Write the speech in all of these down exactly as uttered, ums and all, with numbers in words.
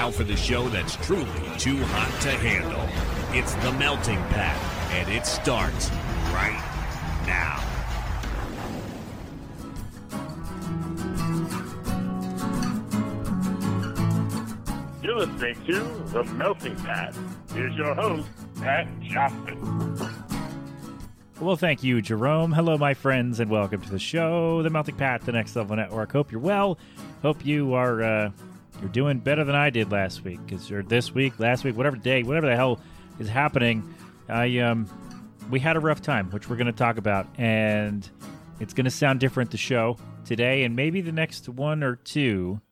Now for the show that's truly too hot to handle. It's The Melting Pat, and it starts right now. You're listening to The Melting Pat. Here's your host, Pat Johnson. Well, thank you, Jerome. Hello, my friends, and welcome to the show, The Melting Pat, the Next Level Network. Hope you're well. Hope you are uh, you're doing better than I did last week, because you're this week, last week, whatever day, whatever the hell is happening. I um, we had a rough time, which we're going to talk about, and it's going to sound different, the show today, and maybe the next one or two.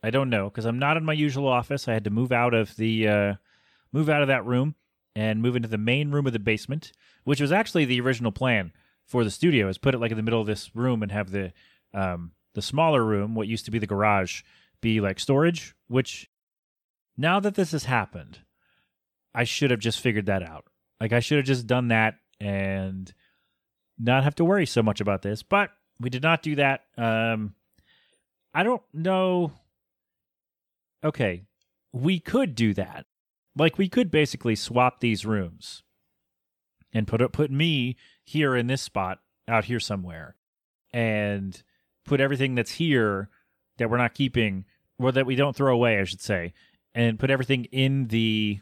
I don't know, because I'm not in my usual office. I had to move out of the uh, move out of that room and move into the main room of the basement, which was actually the original plan for the studio, is put it like in the middle of this room and have the um, the smaller room, what used to be the garage, be like storage, which now that this has happened, I should have just figured that out. Like, I should have just done that and not have to worry so much about this, but we did not do that. Um, I don't know. Okay, we could do that. Like, we could basically swap these rooms and put put me here in this spot out here somewhere, and put everything that's here that we're not keeping, or that we don't throw away, I should say, and put everything in the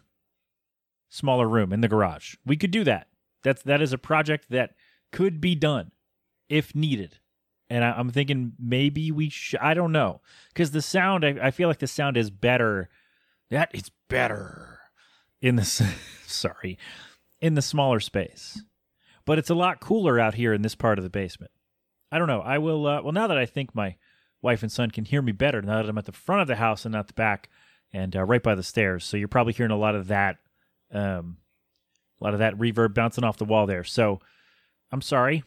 smaller room in the garage. We could do that. That's that is a project that could be done if needed. And I, I'm thinking maybe we should. I don't know, because the sound. I, I feel like the sound is better. That it's better. In the sorry, in the smaller space, but it's a lot cooler out here in this part of the basement. I don't know. I will. Uh, well, now that I think my wife and son can hear me better, now that I'm at the front of the house and not the back, and uh, right by the stairs, so you're probably hearing a lot of that, um, a lot of that reverb bouncing off the wall there. So I'm sorry.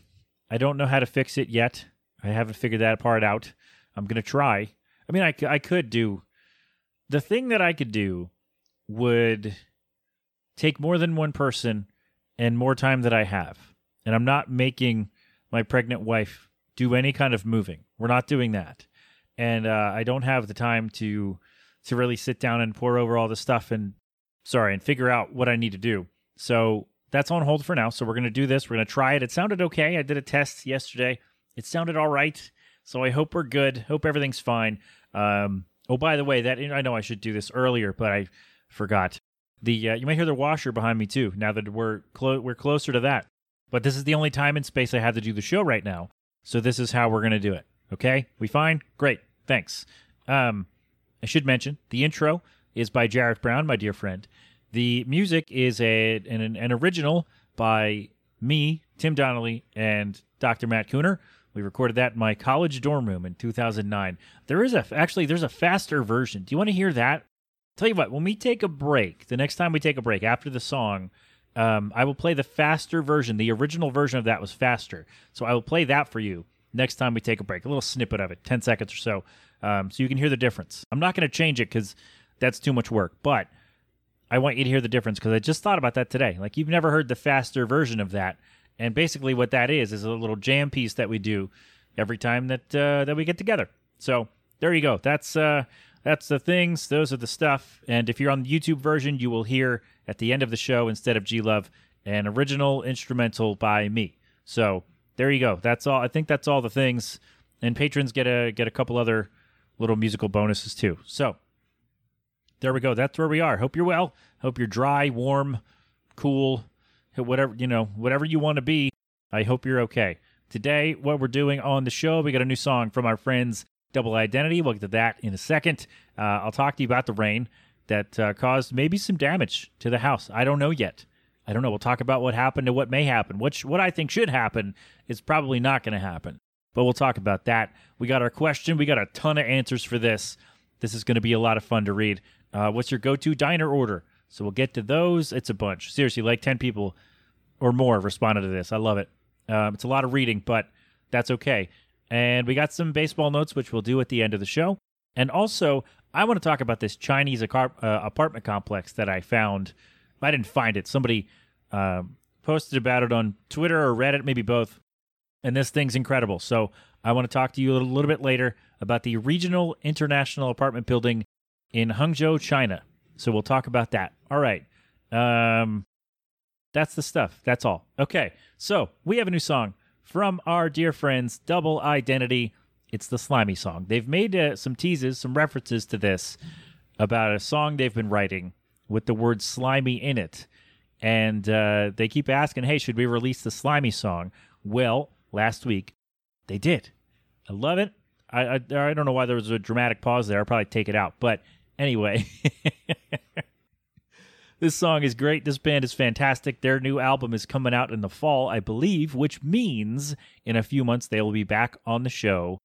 I don't know how to fix it yet. I haven't figured that part out. I'm gonna try. I mean, I I could do the thing that I could do would. Take more than one person and more time that I have. And I'm not making my pregnant wife do any kind of moving. We're not doing that. And uh, I don't have the time to to really sit down and pour over all the stuff and, sorry, and figure out what I need to do. So that's on hold for now. So we're going to do this. We're going to try it. It sounded okay. I did a test yesterday. It sounded all right. So I hope we're good. Hope everything's fine. Um, oh, by the way, that I know I should do this earlier, but I forgot. The uh, you might hear the washer behind me, too, now that we're clo- we're closer to that. But this is the only time and space I have to do the show right now, so this is how we're going to do it. Okay? We fine? Great. Thanks. Um, I should mention, the intro is by Jarrett Brown, my dear friend. The music is a an, an original by me, Tim Donnelly, and Doctor Matt Cooner. We recorded that in my college dorm room in two thousand nine. There is a Actually, there's a faster version. Do you want to hear that? Tell you what, when we take a break, the next time we take a break after the song, um, I will play the faster version. The original version of that was faster. So I will play that for you next time we take a break. A little snippet of it, ten seconds or so, um, so you can hear the difference. I'm not going to change it because that's too much work, but I want you to hear the difference because I just thought about that today. Like, you've never heard the faster version of that. And basically what that is is a little jam piece that we do every time that uh, that we get together. So there you go. That's... Uh, That's the things. Those are the stuff. And if you're on the YouTube version, you will hear at the end of the show, instead of G. Love, an original instrumental by me. So there you go. That's all. I think that's all the things. And patrons get a get a couple other little musical bonuses too. So there we go. That's where we are. Hope you're well. Hope you're dry, warm, cool, whatever you know, whatever you want to be. I hope you're okay. Today, what we're doing on the show, we got a new song from our friends. Double Identity, we'll get to that in a second. Uh, I'll talk to you about the rain that uh, caused maybe some damage to the house. I don't know yet. I don't know. We'll talk about what happened and what may happen. Which, what I think should happen is probably not going to happen. But we'll talk about that. We got our question. We got a ton of answers for this. This is going to be a lot of fun to read. Uh, what's your go-to diner order? So we'll get to those. It's a bunch. Seriously, like ten people or more responded to this. I love it. Um, it's a lot of reading, but that's okay. And we got some baseball notes, which we'll do at the end of the show. And also, I want to talk about this Chinese acar- uh, apartment complex that I found. I didn't find it. Somebody um, posted about it on Twitter or Reddit, maybe both. And this thing's incredible. So I want to talk to you a little bit later about the Regional International Apartment Building in Hangzhou, China. So we'll talk about that. All right. Um, that's the stuff. That's all. Okay. So we have a new song from our dear friends, Double Identity. It's the Slimy song. They've made uh, some teases, some references to this about a song they've been writing with the word slimy in it. And uh, they keep asking, hey, should we release the Slimy song? Well, last week they did. I love it. I, I, I don't know why there was a dramatic pause there. I'll probably take it out. But anyway, this song is great. This band is fantastic. Their new album is coming out in the fall, I believe, which means in a few months they will be back on the show.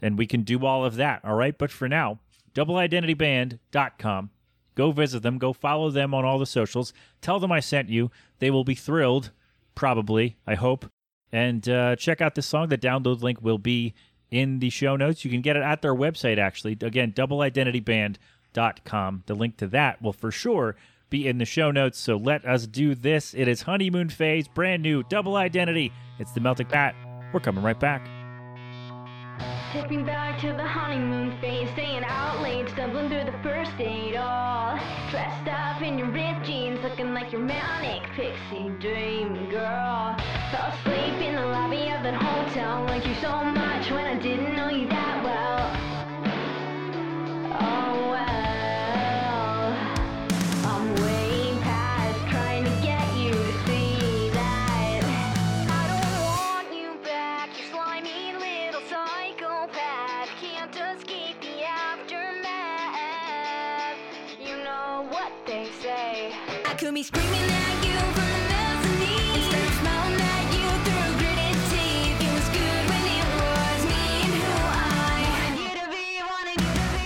And we can do all of that, all right? But for now, double identity band dot com. Go visit them. Go follow them on all the socials. Tell them I sent you. They will be thrilled, probably, I hope. And uh, check out this song. The download link will be in the show notes. You can get it at their website, actually. Again, double identity band dot com. The link to that will for sure be in the show notes. So let us do this. It is Honeymoon Phase, brand new, Double Identity. It's the Melting Pat. We're coming right back. Took me back to the honeymoon phase, staying out late, stumbling through the first date, all dressed up in your ripped jeans, looking like your manic pixie dream girl. Fell asleep in the lobby of that hotel, liked you so much when I didn't know you that well. Oh well, I'm way past trying to get you to see that. I don't want you back, you slimy little psychopath. Can't escape the aftermath. You know what they say. I could be screaming at you from the mezzanine, instead of smiling at you through gritted teeth. It was good when it was me and who I wanted you to be, wanted you to be.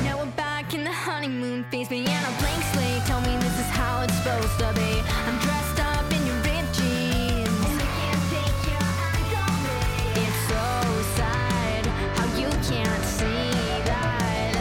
Honeymoon, honeymoon. Now we're back in the honeymoon phase, but yeah, no blank slate. Tell me this is how it's supposed to be. I'm dressed up in your ripped jeans. It's so sad how you can't see that.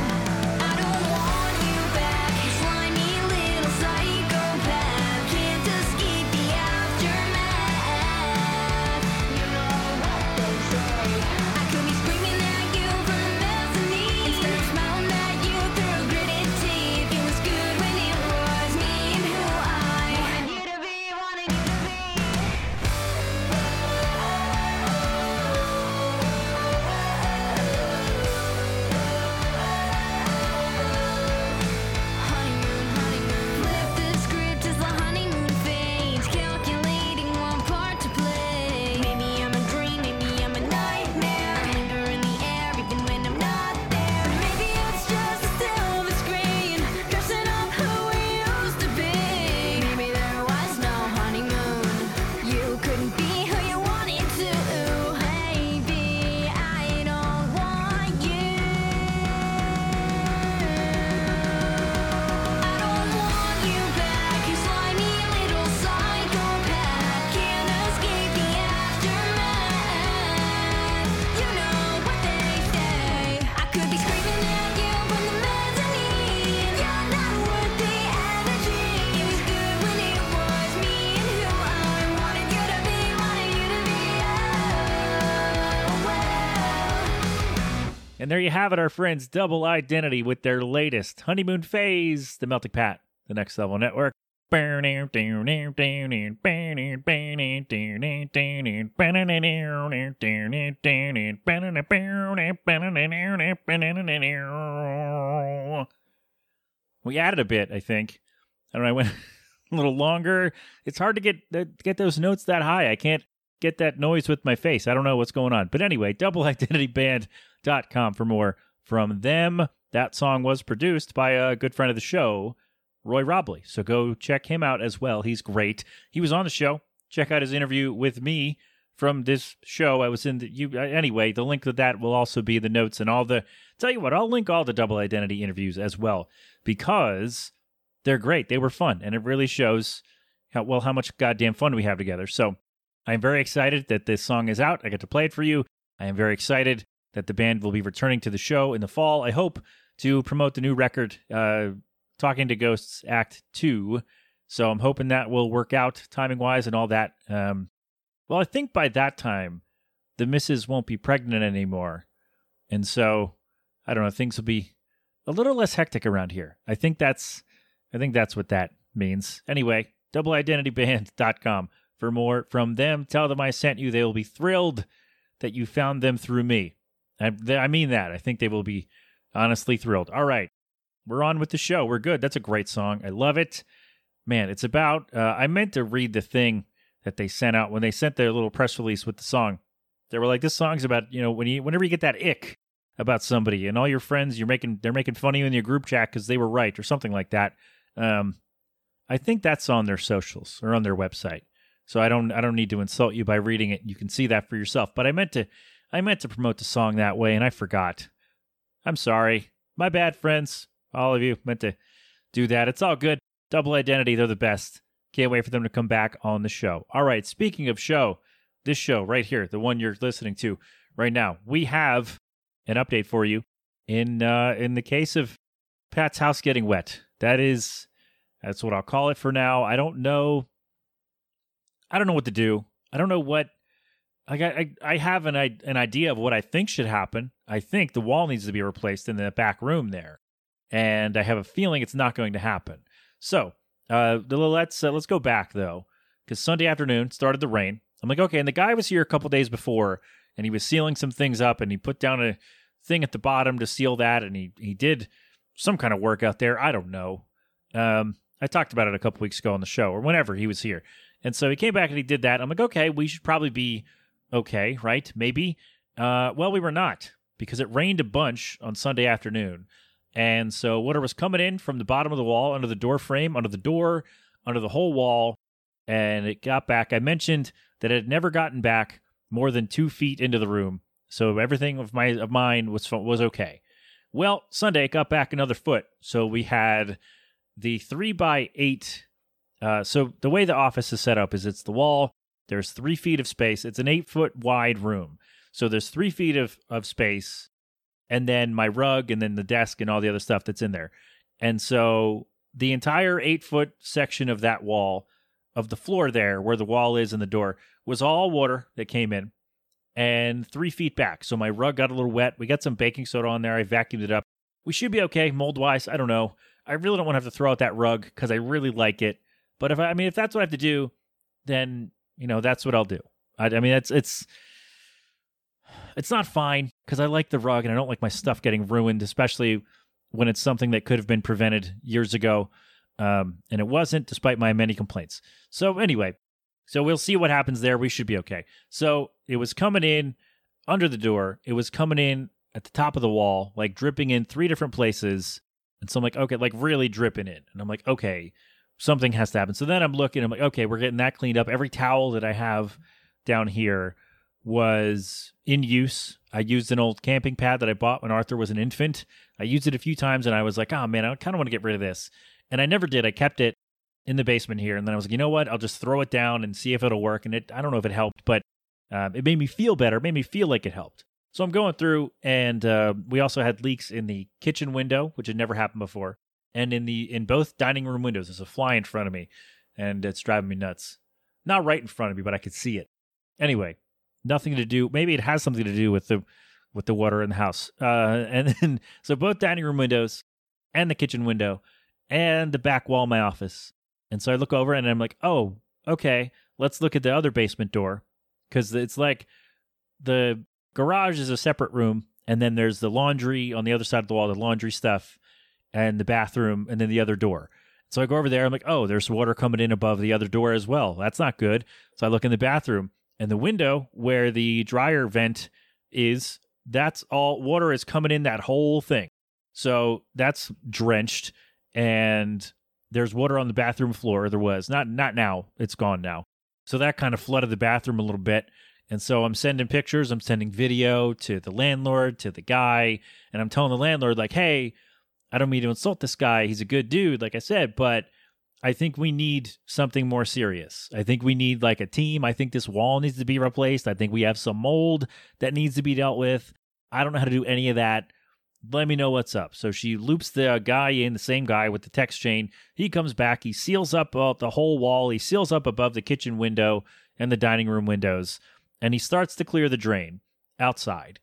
I don't want you back, you slimy little psychopath. Can't escape the aftermath. You know what they say. I could be screaming at you from the mezzanine, instead of smiling at you through gritted teeth. It was good when it was me and who I wanted you to be, wanted you to be. Honeymoon, honeymoon. Flip the script as the honeymoon fades, calculating what part to play. Maybe I'm a dream, maybe I'm a nightmare. I linger in the air even when I'm not there. Maybe it's just a silver screen, dressing up who we used to be. Maybe there was no honeymoon, you couldn't be who you wanted to. Maybe I don't want you. I don't want you back, you slimy little psychopath. Can't escape the aftermath. You know what they say. I could be screaming at you from the mezzanine. You're not worth the energy. It was good when it was me and who I wanted you to be, wanted you to be. Oh well. And there you have it, our friends, Double Identity with their latest Honeymoon Phase, The Melting Pat, the Next Level Network. We added a bit, I think. I don't know, I went a little longer. It's hard to get get those notes that high. I can't get that noise with my face. I don't know what's going on. But anyway, double identity band dot com for more from them. That song was produced by a good friend of the show, Roy Robley. So go check him out as well. He's great. He was on the show. Check out his interview with me from this show. I was in the, you, anyway, the link to that will also be in the notes and all the, tell you what, I'll link all the Double Identity interviews as well because they're great. They were fun and it really shows how, well, how much goddamn fun we have together. So I'm very excited that this song is out. I get to play it for you. I am very excited that the band will be returning to the show in the fall. I hope to promote the new record, uh, Talking to Ghosts, Act two. So I'm hoping that will work out timing-wise and all that. Um, well, I think by that time, the missus won't be pregnant anymore. And so, I don't know, things will be a little less hectic around here. I think that's I think that's what that means. Anyway, double identity band dot com for more from them. Tell them I sent you. They will be thrilled that you found them through me. I, I mean that. I think they will be honestly thrilled. All right. We're on with the show. We're good. That's a great song. I love it. Man, it's about... Uh, I meant to read the thing that they sent out when they sent their little press release with the song. They were like, this song's about, you know, when you whenever you get that ick about somebody and all your friends, you're making they're making fun of you in your group chat because they were right or something like that. Um, I think that's on their socials or on their website. So I don't I don't need to insult you by reading it. You can see that for yourself. But I meant to I meant to promote the song that way, and I forgot. I'm sorry. My bad, friends. All of you meant to do that. It's all good. Double Identity, they're the best. Can't wait for them to come back on the show. All right, speaking of show, this show right here, the one you're listening to right now, we have an update for you in uh, in the case of Pat's house getting wet. That is, that's what I'll call it for now. I don't know. I don't know what to do. I don't know what, I got, I, I have an, an idea of what I think should happen. I think the wall needs to be replaced in the back room there. And I have a feeling it's not going to happen. So uh, let's uh, let's go back, though, because Sunday afternoon started to rain. I'm like, okay, and the guy was here a couple days before, and he was sealing some things up, and he put down a thing at the bottom to seal that, and he, he did some kind of work out there. I don't know. Um, I talked about it a couple weeks ago on the show, or whenever he was here. And so he came back and he did that. I'm like, okay, we should probably be okay, right? Maybe. Uh, well, we were not, because it rained a bunch on Sunday afternoon. And so water was coming in from the bottom of the wall, under the door frame, under the door, under the whole wall, and it got back. I mentioned that it had never gotten back more than two feet into the room, so everything of my of mine was was okay. Well, Sunday it got back another foot, so we had the three by eight. Uh, so the way the office is set up is it's the wall. There's three feet of space. It's an eight foot wide room, so there's three feet of of space. And then my rug, and then the desk, and all the other stuff that's in there. And so the entire eight-foot section of that wall, of the floor there, where the wall is and the door, was all water that came in, and three feet back. So my rug got a little wet. We got some baking soda on there. I vacuumed it up. We should be okay, mold-wise. I don't know. I really don't want to have to throw out that rug, because I really like it. But if I, I mean, if that's what I have to do, then, you know, that's what I'll do. I, I mean, it's it's... It's not fine because I like the rug and I don't like my stuff getting ruined, especially when it's something that could have been prevented years ago. Um, and it wasn't, despite my many complaints. So anyway, so we'll see what happens there. We should be okay. So it was coming in under the door. It was coming in at the top of the wall, like dripping in three different places. And so I'm like, okay, like really dripping in. And I'm like, okay, something has to happen. So then I'm looking, I'm like, okay, we're getting that cleaned up. Every towel that I have down here was in use. I used an old camping pad that I bought when Arthur was an infant. I used it a few times and I was like, oh man, I kind of want to get rid of this. And I never did. I kept it in the basement here. And then I was like, you know what? I'll just throw it down and see if it'll work. And it, I don't know if it helped, but um, it made me feel better. It made me feel like it helped. So I'm going through and uh, we also had leaks in the kitchen window, which had never happened before. And in the in both dining room windows, there's a fly in front of me and it's driving me nuts. Not right in front of me, but I could see it. Anyway. Nothing to do. Maybe it has something to do with the with the water in the house. Uh, and then, so both dining room windows and the kitchen window and the back wall of my office. And so I look over and I'm like, oh, okay, let's look at the other basement door. Because it's like the garage is a separate room. And then there's the laundry on the other side of the wall, the laundry stuff and the bathroom and then the other door. So I go over there. I'm like, oh, there's water coming in above the other door as well. That's not good. So I look in the bathroom. And the window where the dryer vent is, that's all water is coming in that whole thing. So that's drenched and there's water on the bathroom floor. There was not, not now, it's gone now. So that kind of flooded the bathroom a little bit. And so I'm sending pictures, I'm sending video to the landlord, to the guy. And I'm telling the landlord like, hey, I don't mean to insult this guy. He's a good dude, like I said, but I think we need something more serious. I think we need like a team. I think this wall needs to be replaced. I think we have some mold that needs to be dealt with. I don't know how to do any of that. let me know what's up. So she loops the guy in, the same guy with the text chain. He comes back. He seals up uh, the whole wall. He seals up above the kitchen window and the dining room windows. And he starts to clear the drain outside.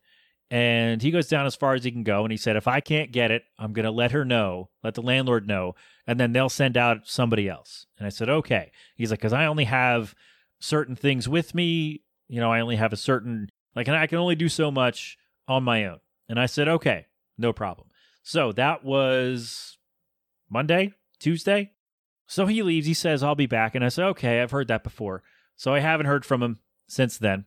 And he goes down as far as he can go. And he said, if I can't get it, I'm going to let her know, let the landlord know, and then they'll send out somebody else. And I said, okay. He's like, because I only have certain things with me. You know, I only have a certain, like, and I can only do so much on my own. And I said, okay, no problem. So that was Monday, Tuesday. So he leaves. He says, I'll be back. And I said, okay, I've heard that before. So I haven't heard from him since then.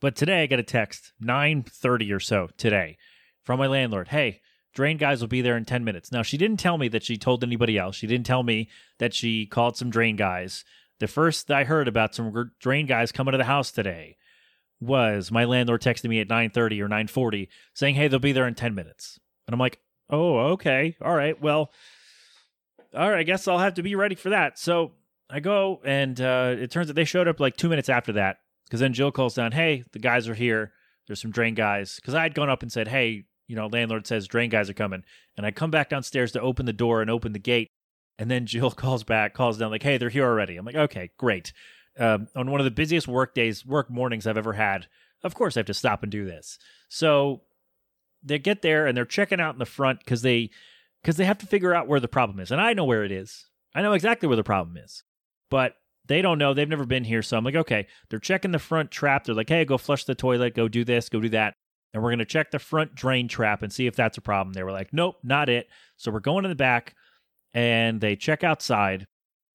But today I got a text, nine thirty or so today, from my landlord. Hey, drain guys will be there in ten minutes. Now, she didn't tell me that she told anybody else. She didn't tell me that she called some drain guys. The first I heard about some drain guys coming to the house today was my landlord texted me at nine thirty or nine forty saying, hey, they'll be there in ten minutes. And I'm like, oh, okay. All right. Well, all right. I guess I'll have to be ready for that. So I go, and uh, it turns out they showed up like two minutes after that. Because then Jill calls down, hey, the guys are here. There's some drain guys. Because I had gone up and said, hey, you know, landlord says drain guys are coming. And I come back downstairs to open the door and open the gate. And then Jill calls back, calls down like, hey, they're here already. I'm like, okay, great. Um, on one of the busiest work days, work mornings I've ever had, of course I have to stop and do this. So they get there and they're checking out in the front because they, because they have to figure out where the problem is. And I know where it is. I know exactly where the problem is. But they don't know. They've never been here. So I'm like, okay, they're checking the front trap. They're like, hey, go flush the toilet. Go do this. Go do that. And we're going to check the front drain trap and see if that's a problem. They were like, nope, not it. So we're going to the back and they check outside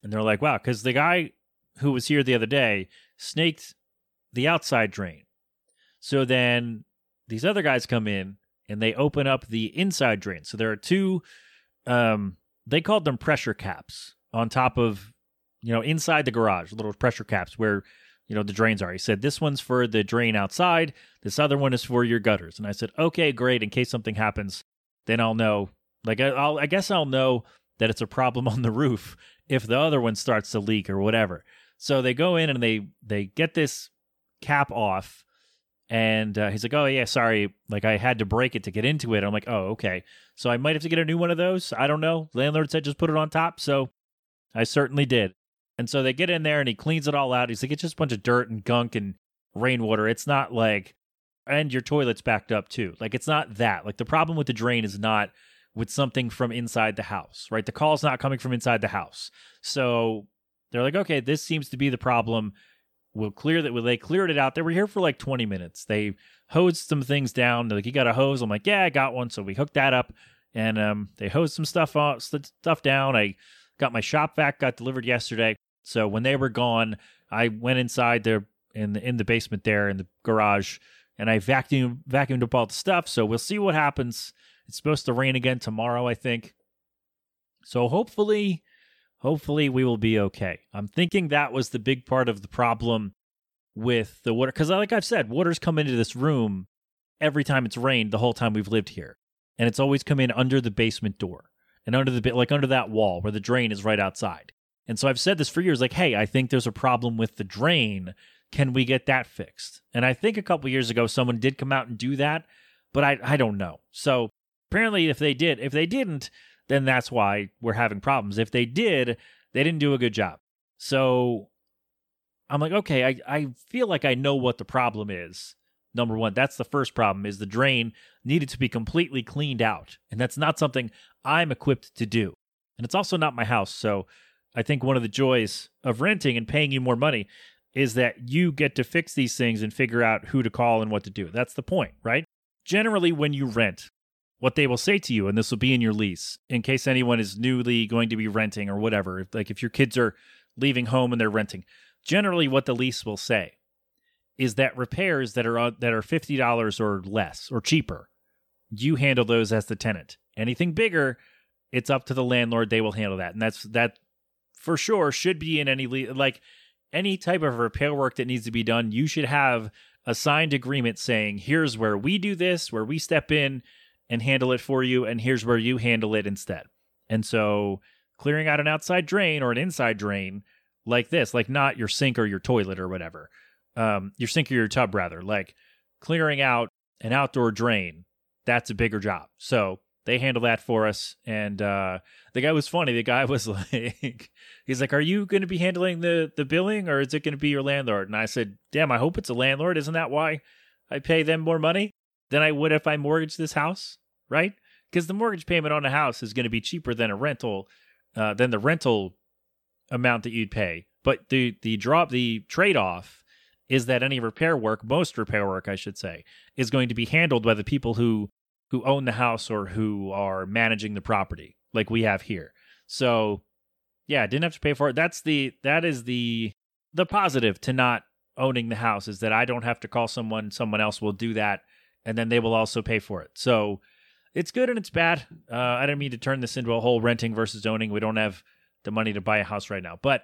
and they're like, wow, because the guy who was here the other day snaked the outside drain. So then these other guys come in and they open up the inside drain. So there are two, um, they called them pressure caps on top of, you know, inside the garage, little pressure caps where, you know, the drains are. He said, this one's for the drain outside. This other one is for your gutters. And I said, okay, great. In case something happens, then I'll know. Like, I'll, I guess I'll know that it's a problem on the roof if the other one starts to leak or whatever. So they go in and they, they get this cap off. And uh, he's like, oh, yeah, sorry. Like, I had to break it to get into it. I'm like, oh, okay. So I might have to get a new one of those. I don't know. Landlord said just put it on top. So I certainly did. And so they get in there and he cleans it all out. He's like, it's just a bunch of dirt and gunk and rainwater. It's not like, and your toilet's backed up too. Like, it's not that. Like, the problem with the drain is not with something from inside the house, right? The call's not coming from inside the house. So they're like, okay, this seems to be the problem. We'll clear that. Well, they cleared it out. They were here for like twenty minutes. They hosed some things down. They're like, you got a hose? I'm like, yeah, I got one. So we hooked that up and um, they hosed some stuff off, stuff down. I got my shop vac, got delivered yesterday. So when they were gone, I went inside there in the, in the basement there in the garage, and I vacuumed, vacuumed up all the stuff. So we'll see what happens. It's supposed to rain again tomorrow, I think. So hopefully, hopefully we will be okay. I'm thinking that was the big part of the problem with the water. Because like I've said, water's come into this room every time it's rained the whole time we've lived here. And it's always come in under the basement door and under the like under that wall where the drain is right outside. And so I've said this for years, like, hey, I think there's a problem with the drain. Can we get that fixed? And I think a couple years ago, someone did come out and do that, but I, I don't know. So apparently if they did, if they didn't, then that's why we're having problems. If they did, they didn't do a good job. So I'm like, okay, I, I feel like I know what the problem is. Number one, that's the first problem, is the drain needed to be completely cleaned out. And that's not something I'm equipped to do. And it's also not my house, so I think one of the joys of renting and paying you more money is that you get to fix these things and figure out who to call and what to do. That's the point, right? Generally, when you rent, what they will say to you, and this will be in your lease, in case anyone is newly going to be renting or whatever, like if your kids are leaving home and they're renting, generally what the lease will say is that repairs that are that are fifty dollars or less or cheaper, you handle those as the tenant. Anything bigger, it's up to the landlord. They will handle that, and that's that. For sure, should be in any, like any type of repair work that needs to be done, you should have a signed agreement saying, here's where we do this, where we step in and handle it for you, and here's where you handle it instead. And so clearing out an outside drain or an inside drain like this, like not your sink or your toilet or whatever, um, your sink or your tub rather, like clearing out an outdoor drain that's a bigger job. So they handle that for us. And uh, the guy was funny. The guy was like, he's like, are you going to be handling the, the billing, or is it going to be your landlord? And I said, damn, I hope it's a landlord. Isn't that why I pay them more money than I would if I mortgaged this house? Right? Because the mortgage payment on a house is going to be cheaper than a rental, uh, than the rental amount that you'd pay. But the the drop, the trade-off is that any repair work, most repair work, I should say, is going to be handled by the people who who own the house or who are managing the property, like we have here. So, yeah, I didn't have to pay for it. That's the that is the the positive to not owning the house, is that I don't have to call someone. Someone else will do that, and then they will also pay for it. So it's good and it's bad. Uh, I don't mean to turn this into a whole renting versus owning. We don't have the money to buy a house right now, but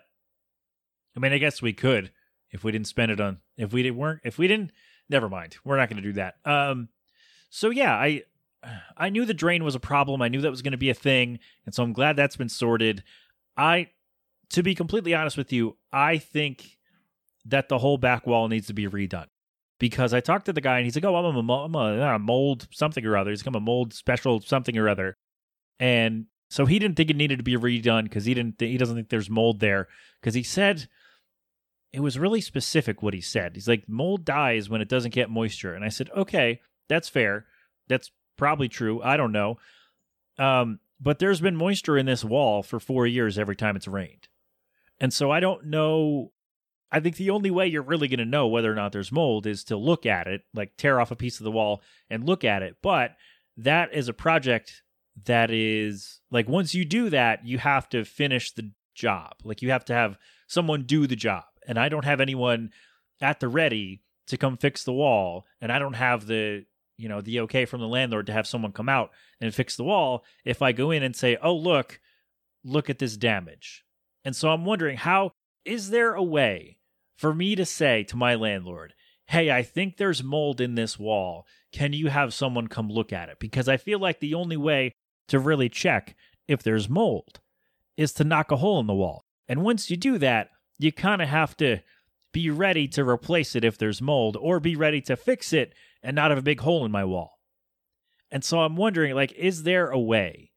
I mean, I guess we could if we didn't spend it on if we didn't weren't if we didn't. Never mind, we're not going to do that. Um, so yeah, I. I knew the drain was a problem. I knew that was going to be a thing. And so I'm glad that's been sorted. I, to be completely honest with you, I think that the whole back wall needs to be redone, because I talked to the guy and he's like, oh, I'm a, I'm a mold something or other. He's like, I'm a mold special something or other. And so he didn't think it needed to be redone because he didn't, th- he doesn't think there's mold there. Because he said, it was really specific what he said. He's like, mold dies when it doesn't get moisture. And I said, okay, that's fair. That's probably true. I don't know. Um, but there's been moisture in this wall for four years every time it's rained. And so I don't know. I think the only way you're really going to know whether or not there's mold is to look at it, like tear off a piece of the wall and look at it. But that is a project that is like, once you do that, you have to finish the job. Like, you have to have someone do the job. And I don't have anyone at the ready to come fix the wall. And I don't have the you know, the okay from the landlord to have someone come out and fix the wall if I go in and say, oh, look, look at this damage. And so I'm wondering, how is there a way for me to say to my landlord, hey, I think there's mold in this wall. Can you have someone come look at it? Because I feel like the only way to really check if there's mold is to knock a hole in the wall. And once you do that, you kind of have to be ready to replace it if there's mold, or be ready to fix it and not have a big hole in my wall. And so I'm wondering, like, is there a way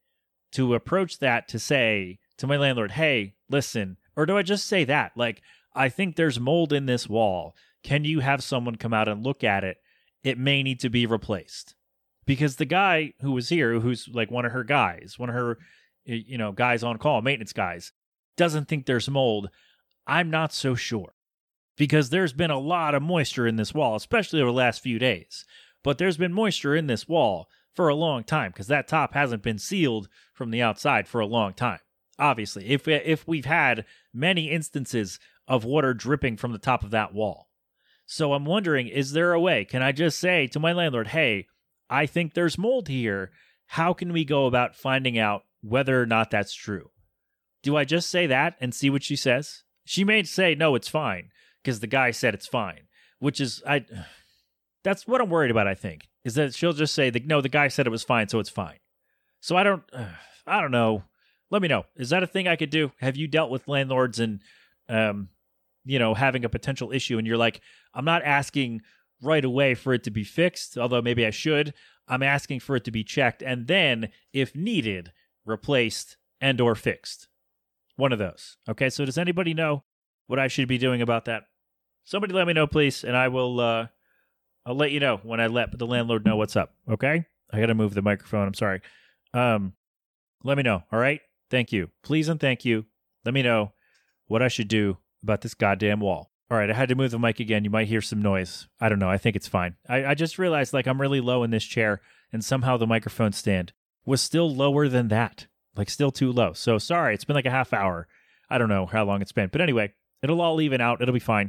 to approach that to say to my landlord, hey, listen, or do I just say that? Like, I think there's mold in this wall. Can you have someone come out and look at it? It may need to be replaced. Because the guy who was here, who's like one of her guys, one of her, you know, guys on call, maintenance guys, doesn't think there's mold. I'm not so sure. Because there's been a lot of moisture in this wall, especially over the last few days. But there's been moisture in this wall for a long time, because that top hasn't been sealed from the outside for a long time. Obviously, if we, if we've had many instances of water dripping from the top of that wall. So I'm wondering, is there a way? Can I just say to my landlord, hey, I think there's mold here. How can we go about finding out whether or not that's true? Do I just say that and see what she says? She may say, no, it's fine, because the guy said it's fine, which is, I. that's what I'm worried about, I think, is that she'll just say, that, no, the guy said it was fine, so it's fine. So I don't, uh, I don't know. Let me know. Is that a thing I could do? Have you dealt with landlords and, um, you know, having a potential issue and you're like, I'm not asking right away for it to be fixed, although maybe I should. I'm asking for it to be checked and then, if needed, replaced and or fixed. One of those. Okay, so does anybody know what I should be doing about that? Somebody let me know, please, and I will uh, I'll let you know when I let the landlord know what's up, okay? I got to move the microphone. I'm sorry. Um, let me know, all right? Thank you. Please and thank you. Let me know what I should do about this goddamn wall. All right, I had to move the mic again. You might hear some noise. I don't know. I think it's fine. I, I just realized, like, I'm really low in this chair, and somehow the microphone stand was still lower than that, like still too low. So sorry. It's been like a half hour. I don't know how long it's been. But anyway, it'll all even out. It'll be fine.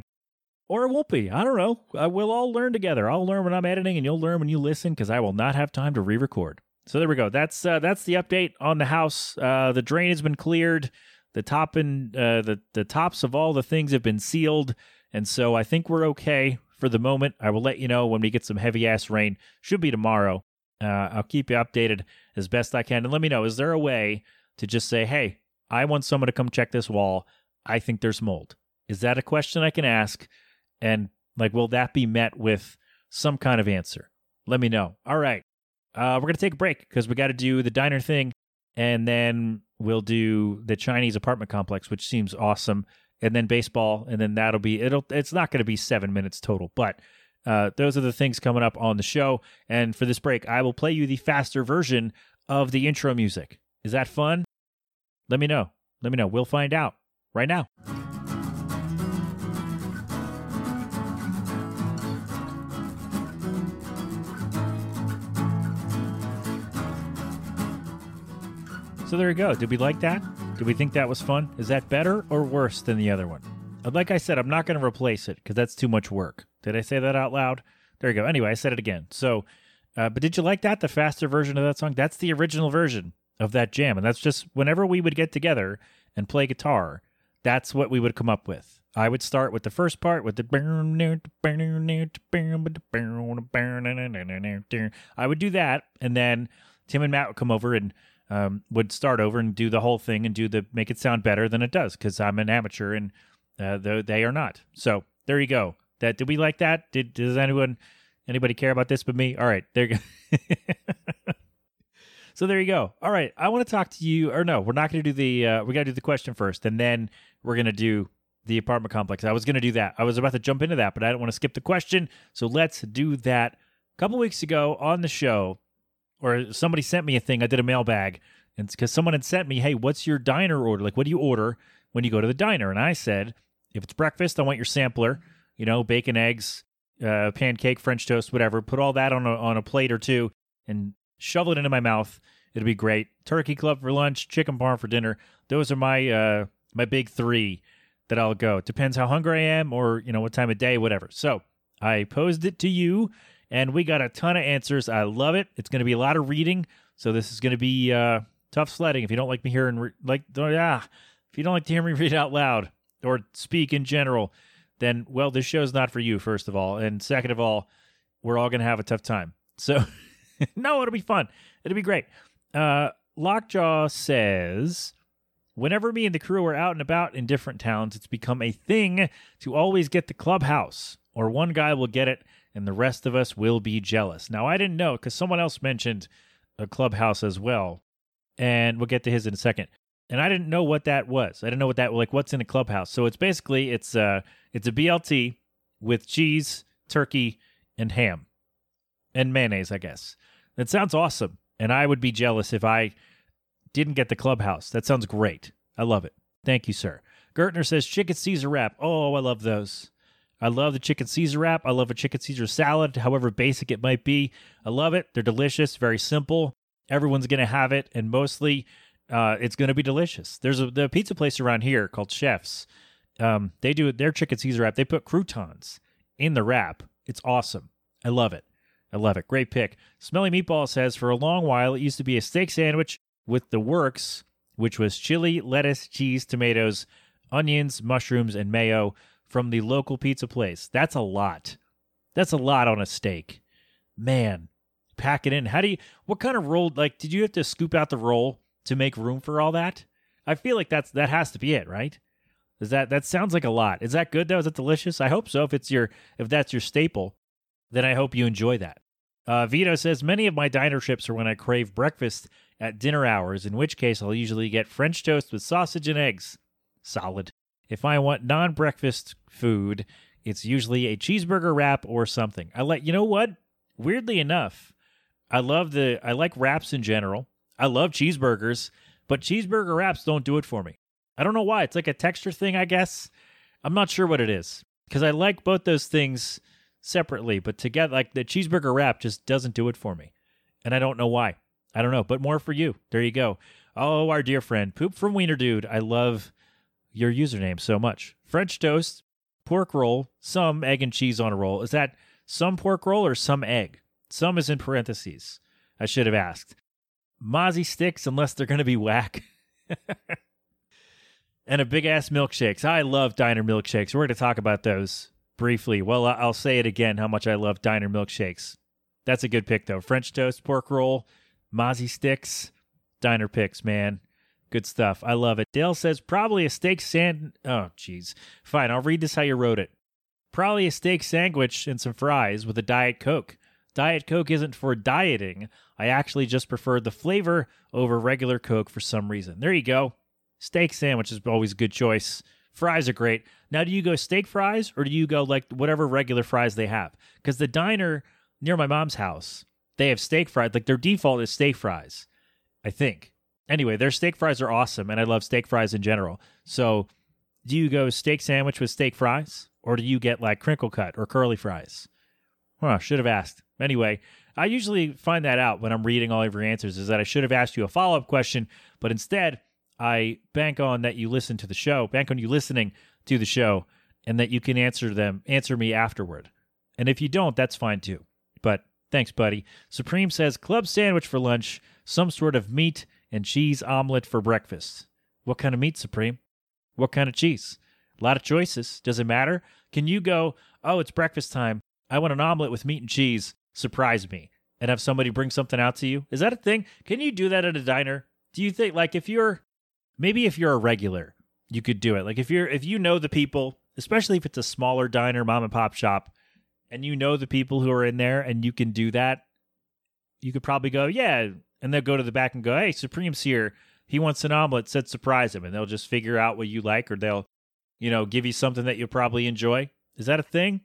Or it won't be. I don't know. We'll all learn together. I'll learn when I'm editing, and you'll learn when you listen, because I will not have time to re-record. So there we go. That's uh, that's the update on the house. Uh, the drain has been cleared. The top and uh, the the tops of all the things have been sealed, and so I think we're okay for the moment. I will let you know when we get some heavy ass rain. Should be tomorrow. Uh, I'll keep you updated as best I can, and let me know. Is there a way to just say, hey, I want someone to come check this wall. I think there's mold. Is that a question I can ask? And, like, will that be met with some kind of answer? Let me know. All right. uh, we're going to take a break because we got to do the diner thing. And then we'll do the Chinese apartment complex, which seems awesome. And then baseball. And then that'll be, it'll, it's not going to be seven minutes total, but uh, those are the things coming up on the show. And for this break, I will play you the faster version of the intro music. Is that fun? Let me know. Let me know. We'll find out right now. So there you go. Did we like that? Did we think that was fun? Is that better or worse than the other one? Like I said, I'm not going to replace it because that's too much work. Did I say that out loud? There you go. Anyway, I said it again. So, uh, but did you like that? The faster version of that song? That's the original version of that jam. And that's just whenever we would get together and play guitar, that's what we would come up with. I would start with the first part with the... I would do that. And then Tim and Matt would come over and Um, would start over and do the whole thing and do the make it sound better than it does because I'm an amateur and uh, they, they are not. So there you go. That did we like that? Did does anyone anybody care about this but me? All right, there you go. So there you go. All right, I want to talk to you. Or no, we're not going to do the. Uh, we got to do the question first, and then we're going to do the apartment complex. I was going to do that. I was about to jump into that, but I don't want to skip the question. So let's do that. A couple weeks ago on the show. Or somebody sent me a thing. I did a mailbag. And because someone had sent me, hey, what's your diner order? Like, what do you order when you go to the diner? And I said, if it's breakfast, I want your sampler, you know, bacon, eggs, uh, pancake, French toast, whatever. Put all that on a, on a plate or two and shovel it into my mouth. It'll be great. Turkey club for lunch, chicken parm for dinner. Those are my uh, my big three that I'll go. It depends how hungry I am or, you know, what time of day, whatever. So I posed it to you. And we got a ton of answers. I love it. It's going to be a lot of reading. So this is going to be uh, tough sledding. If you don't like me hearing, re- like, ah, if you don't like to hear me read out loud or speak in general, then, well, this show's not for you, first of all. And second of all, we're all going to have a tough time. So, no, it'll be fun. It'll be great. Uh, Lockjaw says, whenever me and the crew are out and about in different towns, it's become a thing to always get the clubhouse, or one guy will get it and the rest of us will be jealous. Now, I didn't know because someone else mentioned a clubhouse as well. And we'll get to his in a second. And I didn't know what that was. I didn't know what that, like, what's in a clubhouse. So it's basically, it's a, it's a B L T with cheese, turkey, and ham. And mayonnaise, I guess. That sounds awesome. And I would be jealous if I didn't get the clubhouse. That sounds great. I love it. Thank you, sir. Gertner says, chicken Caesar wrap. Oh, I love those. I love the chicken Caesar wrap. I love a chicken Caesar salad, however basic it might be. I love it. They're delicious, very simple. Everyone's going to have it, and mostly uh, it's going to be delicious. There's a the pizza place around here called Chef's. Um, they do their chicken Caesar wrap. They put croutons in the wrap. It's awesome. I love it. I love it. Great pick. Smelly Meatball says, for a long while, it used to be a steak sandwich with the works, which was chili, lettuce, cheese, tomatoes, onions, mushrooms, and mayo, from the local pizza place. That's a lot. That's a lot on a steak. Man, pack it in. How do you, what kind of roll, like, did you have to scoop out the roll to make room for all that? I feel like that's, that has to be it, right? Is that, that sounds like a lot. Is that good though? Is that delicious? I hope so. If it's your, if that's your staple, then I hope you enjoy that. Uh, Vito says, many of my diner trips are when I crave breakfast at dinner hours, in which case I'll usually get French toast with sausage and eggs. Solid. If I want non-breakfast food, it's usually a cheeseburger wrap or something. I like, you know what? Weirdly enough, I love the, I like wraps in general. I love cheeseburgers, but cheeseburger wraps don't do it for me. I don't know why. It's like a texture thing, I guess. I'm not sure what it is because I like both those things separately, but together, like the cheeseburger wrap just doesn't do it for me. And I don't know why. I don't know, but more for you. There you go. Oh, our dear friend, Poop from Wiener Dude. I love your username so much. French toast, pork roll, some egg and cheese on a roll. Is that some pork roll or some egg? Some is in parentheses. I should have asked. Mozzie sticks, unless they're going to be whack. And a big ass milkshakes. I love diner milkshakes. We're going to talk about those briefly. Well, I'll say it again, how much I love diner milkshakes. That's a good pick though. French toast, pork roll, Mozzie sticks, diner picks, man. Good stuff. I love it. Dale says, probably a steak sand... Oh, jeez. Fine, I'll read this how you wrote it. Probably a steak sandwich and some fries with a Diet Coke. Diet Coke isn't for dieting. I actually just prefer the flavor over regular Coke for some reason. There you go. Steak sandwich is always a good choice. Fries are great. Now, do you go steak fries or do you go like whatever regular fries they have? Because the diner near my mom's house, they have steak fries. Like their default is steak fries, I think. Anyway, their steak fries are awesome, and I love steak fries in general. So do you go steak sandwich with steak fries, or do you get like crinkle cut or curly fries? Huh, should have asked. Anyway, I usually find that out when I'm reading all of your answers, is that I should have asked you a follow-up question, but instead I bank on that you listen to the show, bank on you listening to the show, and that you can answer them, answer me afterward. And if you don't, that's fine too. But thanks, buddy. Supreme says, club sandwich for lunch, some sort of meat and cheese omelet for breakfast. What kind of meat, Supreme? What kind of cheese? A lot of choices. Does it matter? Can you go, oh, it's breakfast time. I want an omelet with meat and cheese. Surprise me. And have somebody bring something out to you? Is that a thing? Can you do that at a diner? Do you think, like, if you're, maybe if you're a regular, you could do it. Like, if you're, if you know the people, especially if it's a smaller diner, mom and pop shop, and you know the people who are in there and you can do that, you could probably go, yeah. And they'll go to the back and go, hey, Supreme's here. He wants an omelet. Said surprise him. And they'll just figure out what you like, or they'll, you know, give you something that you'll probably enjoy. Is that a thing?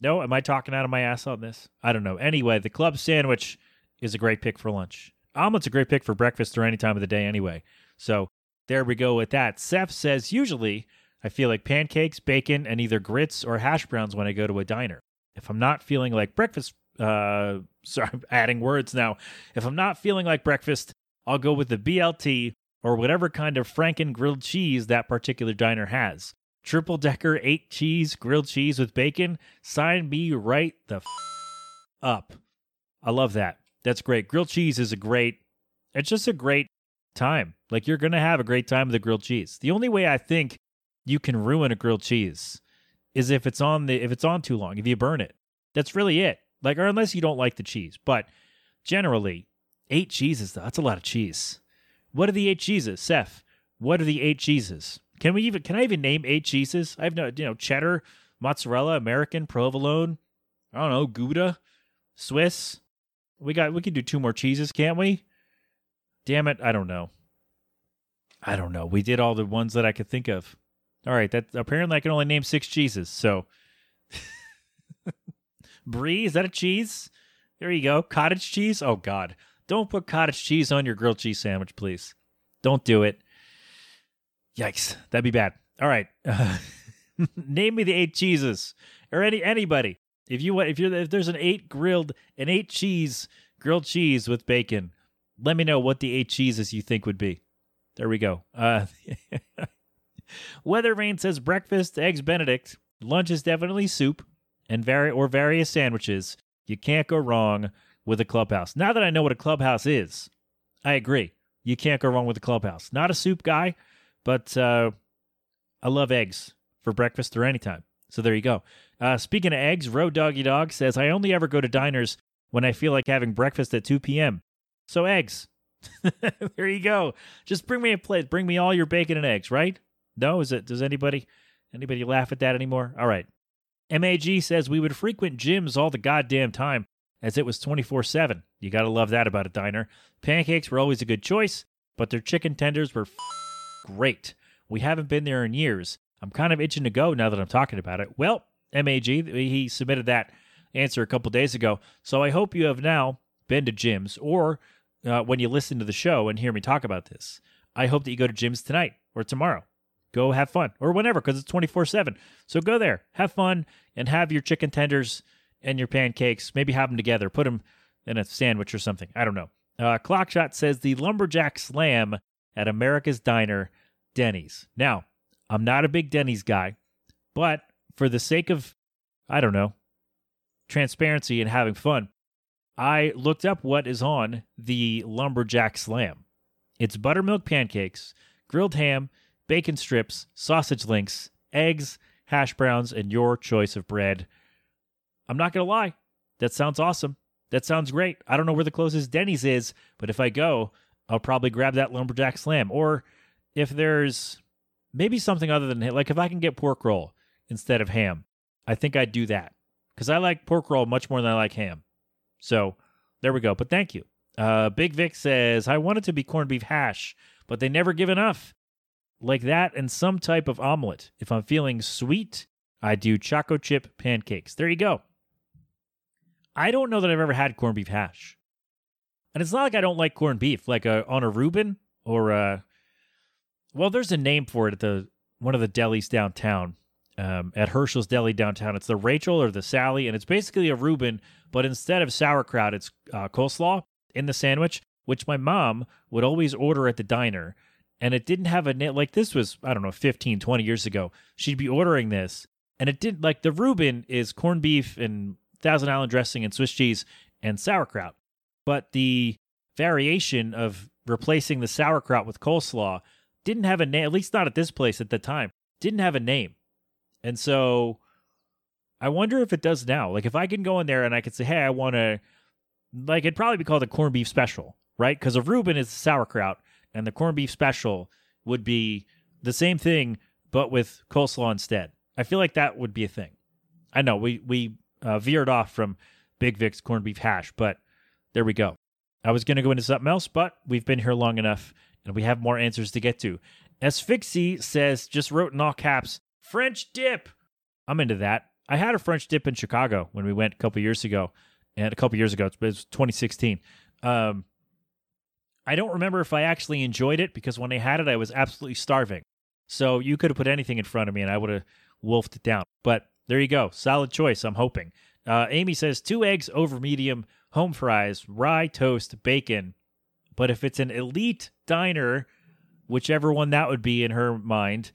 No? Am I talking out of my ass on this? I don't know. Anyway, the club sandwich is a great pick for lunch. Omelet's a great pick for breakfast or any time of the day anyway. So there we go with that. Seth says, usually I feel like pancakes, bacon, and either grits or hash browns when I go to a diner. If I'm not feeling like breakfast, uh, sorry, I'm adding words now. If I'm not feeling like breakfast, I'll go with the B L T or whatever kind of Franken grilled cheese that particular diner has. Triple decker, eight cheese, grilled cheese with bacon. Sign me right the f- up. I love that. That's great. Grilled cheese is a great, it's just a great time. Like, you're going to have a great time with the grilled cheese. The only way I think you can ruin a grilled cheese is if it's on the if it's on too long, if you burn it. That's really it. Like, or unless you don't like the cheese. But generally, eight cheeses, though, that's a lot of cheese. What are the eight cheeses, Seth? What are the eight cheeses? Can we even? Can I even name eight cheeses? I have no, you know, cheddar, mozzarella, American, provolone. I don't know, Gouda, Swiss. We got. We could do two more cheeses, can't we? Damn it! I don't know. I don't know. We did all the ones that I could think of. All right. That apparently I can only name six cheeses. So, Brie, is that a cheese? There you go. Cottage cheese. Oh God! Don't put cottage cheese on your grilled cheese sandwich, please. Don't do it. Yikes, that'd be bad. All right, uh, name me the eight cheeses, or any anybody. If you want, if you're if there's an eight grilled, an eight cheese grilled cheese with bacon, let me know what the eight cheeses you think would be. There we go. Uh, Weathervane says breakfast, eggs Benedict. Lunch is definitely soup, and vari- or various sandwiches. You can't go wrong with a clubhouse. Now that I know what a clubhouse is, I agree. You can't go wrong with a clubhouse. Not a soup guy. But uh, I love eggs for breakfast or anytime. So there you go. Uh, speaking of eggs, Road Doggy Dog says, I only ever go to diners when I feel like having breakfast at two p.m. So eggs. There you go. Just bring me a plate. Bring me all your bacon and eggs, right? No? Is it? Does anybody anybody laugh at that anymore? All right. M A G says, we would frequent gyms all the goddamn time as it was twenty-four seven. You got to love that about a diner. Pancakes were always a good choice, but their chicken tenders were f- great. We haven't been there in years. I'm kind of itching to go now that I'm talking about it. Well, M A G, he submitted that answer a couple days ago. So I hope you have now been to gyms, or uh, when you listen to the show and hear me talk about this, I hope that you go to gyms tonight or tomorrow. Go have fun, or whenever, because it's twenty-four seven. So go there, have fun, and have your chicken tenders and your pancakes. Maybe have them together. Put them in a sandwich or something. I don't know. Uh, Clockshot says the Lumberjack Slam at America's Diner, Denny's. Now, I'm not a big Denny's guy, but for the sake of, I don't know, transparency and having fun, I looked up what is on the Lumberjack Slam. It's buttermilk pancakes, grilled ham, bacon strips, sausage links, eggs, hash browns, and your choice of bread. I'm not going to lie. That sounds awesome. That sounds great. I don't know where the closest Denny's is, but if I go, I'll probably grab that Lumberjack Slam. Or if there's maybe something other than, like, if I can get pork roll instead of ham, I think I'd do that. Because I like pork roll much more than I like ham. So there we go. But thank you. Uh, Big Vic says, I want it to be corned beef hash, but they never give enough. Like that and some type of omelet. If I'm feeling sweet, I do choco chip pancakes. There you go. I don't know that I've ever had corned beef hash. And it's not like I don't like corned beef, like a, on a Reuben or a... Well, there's a name for it at the one of the delis downtown, um, at Herschel's Deli downtown. It's the Rachel or the Sally, and it's basically a Reuben, but instead of sauerkraut, it's uh, coleslaw in the sandwich, which my mom would always order at the diner. And it didn't have a name. Like, this was, I don't know, fifteen, twenty years ago. She'd be ordering this, and it did, like, the Reuben is corned beef and Thousand Island dressing and Swiss cheese and sauerkraut. But the variation of replacing the sauerkraut with coleslaw didn't have a name, at least not at this place at the time, didn't have a name. And so I wonder if it does now. Like, if I can go in there and I could say, hey, I want to, like, it'd probably be called a corned beef special, right? Because a Reuben is sauerkraut, and the corned beef special would be the same thing, but with coleslaw instead. I feel like that would be a thing. I know, we, we uh, veered off from Big Vic's corned beef hash, but there we go. I was going to go into something else, but we've been here long enough, and we have more answers to get to. Asphyxie says, just wrote in all caps, French dip. I'm into that. I had a French dip in Chicago when we went a couple years ago. And a couple years ago, it was twenty sixteen. Um, I don't remember if I actually enjoyed it, because when I had it, I was absolutely starving. So you could have put anything in front of me and I would have wolfed it down. But there you go. Solid choice, I'm hoping. Uh, Amy says, two eggs over medium, home fries, rye toast, bacon. But if it's an elite diner, whichever one that would be in her mind,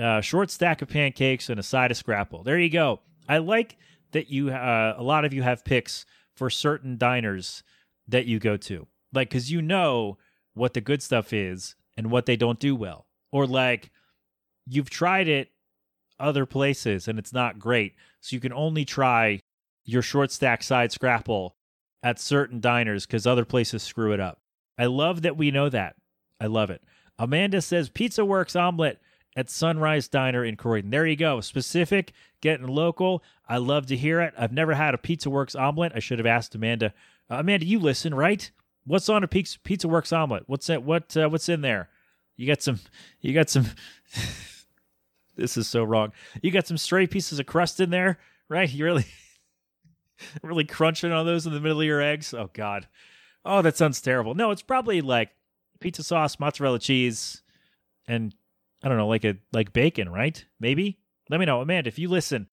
uh, short stack of pancakes and a side of scrapple. There you go. I like that you, uh, a lot of you have picks for certain diners that you go to. Like, because you know what the good stuff is and what they don't do well. Or, like, you've tried it other places and it's not great. So you can only try your short stack side scrapple at certain diners because other places screw it up. I love that we know that. I love it. Amanda says, Pizza Works omelet at Sunrise Diner in Croydon. There you go. Specific, getting local. I love to hear it. I've never had a Pizza Works omelet. I should have asked Amanda. Uh, Amanda, you listen, right? What's on a Pizza, Pizza Works omelet? What's that? What? Uh, what's in there? You got some. You got some. This is so wrong. You got some stray pieces of crust in there, right? You really, really crunching on those in the middle of your eggs. Oh God. Oh, that sounds terrible. No, it's probably like pizza sauce, mozzarella cheese, and I don't know, like a like bacon, right? Maybe? Let me know. Amanda, if you listen,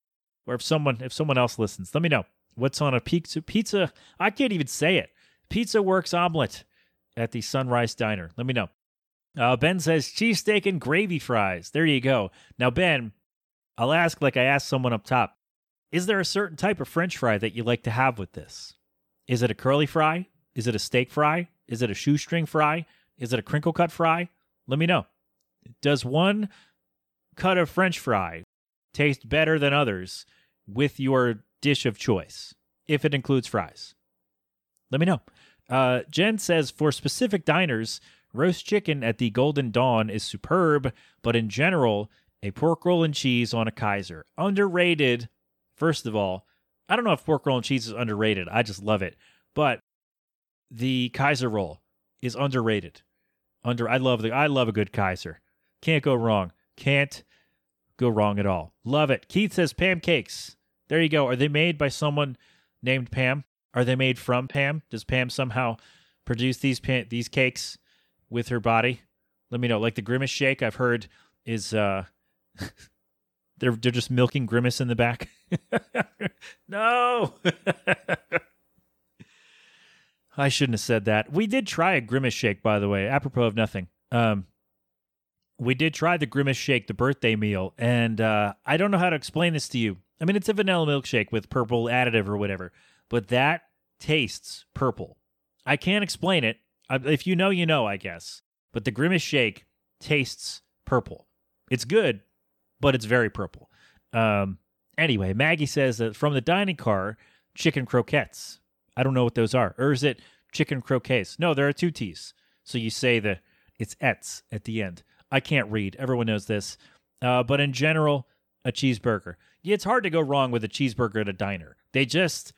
or if someone if someone else listens, let me know. What's on a pizza pizza? I can't even say it. Pizza Works omelet at the Sunrise Diner. Let me know. Uh, Ben says cheesesteak and gravy fries. There you go. Now, Ben, I'll ask like I asked someone up top. Is there a certain type of French fry that you like to have with this? Is it a curly fry? Is it a steak fry? Is it a shoestring fry? Is it a crinkle cut fry? Let me know. Does one cut of French fry taste better than others with your dish of choice, if it includes fries? Let me know. Uh, Jen says, for specific diners, roast chicken at the Golden Dawn is superb, but in general, a pork roll and cheese on a Kaiser. Underrated, first of all. I don't know if pork roll and cheese is underrated. I just love it. But the Kaiser roll is underrated. Under I love the I love a good Kaiser. Can't go wrong. Can't go wrong at all. Love it. Keith says Pam cakes. There you go. Are they made by someone named Pam? Are they made from Pam? Does Pam somehow produce these pan- these cakes with her body? Let me know. Like the Grimace shake, I've heard is uh they're they're just milking Grimace in the back. No. I shouldn't have said that. We did try a Grimace shake, by the way, apropos of nothing. Um, we did try the Grimace shake, the birthday meal, and uh, I don't know how to explain this to you. I mean, it's a vanilla milkshake with purple additive or whatever, but that tastes purple. I can't explain it. If you know, you know, I guess. But the Grimace shake tastes purple. It's good, but it's very purple. Um, anyway, Maggie says that from the dining car, chicken croquettes. I don't know what those are. Or is it chicken croquettes? No, there are two T's. So you say the it's ets at the end. I can't read. Everyone knows this. Uh, but in general, a cheeseburger. It's hard to go wrong with a cheeseburger at a diner. They just,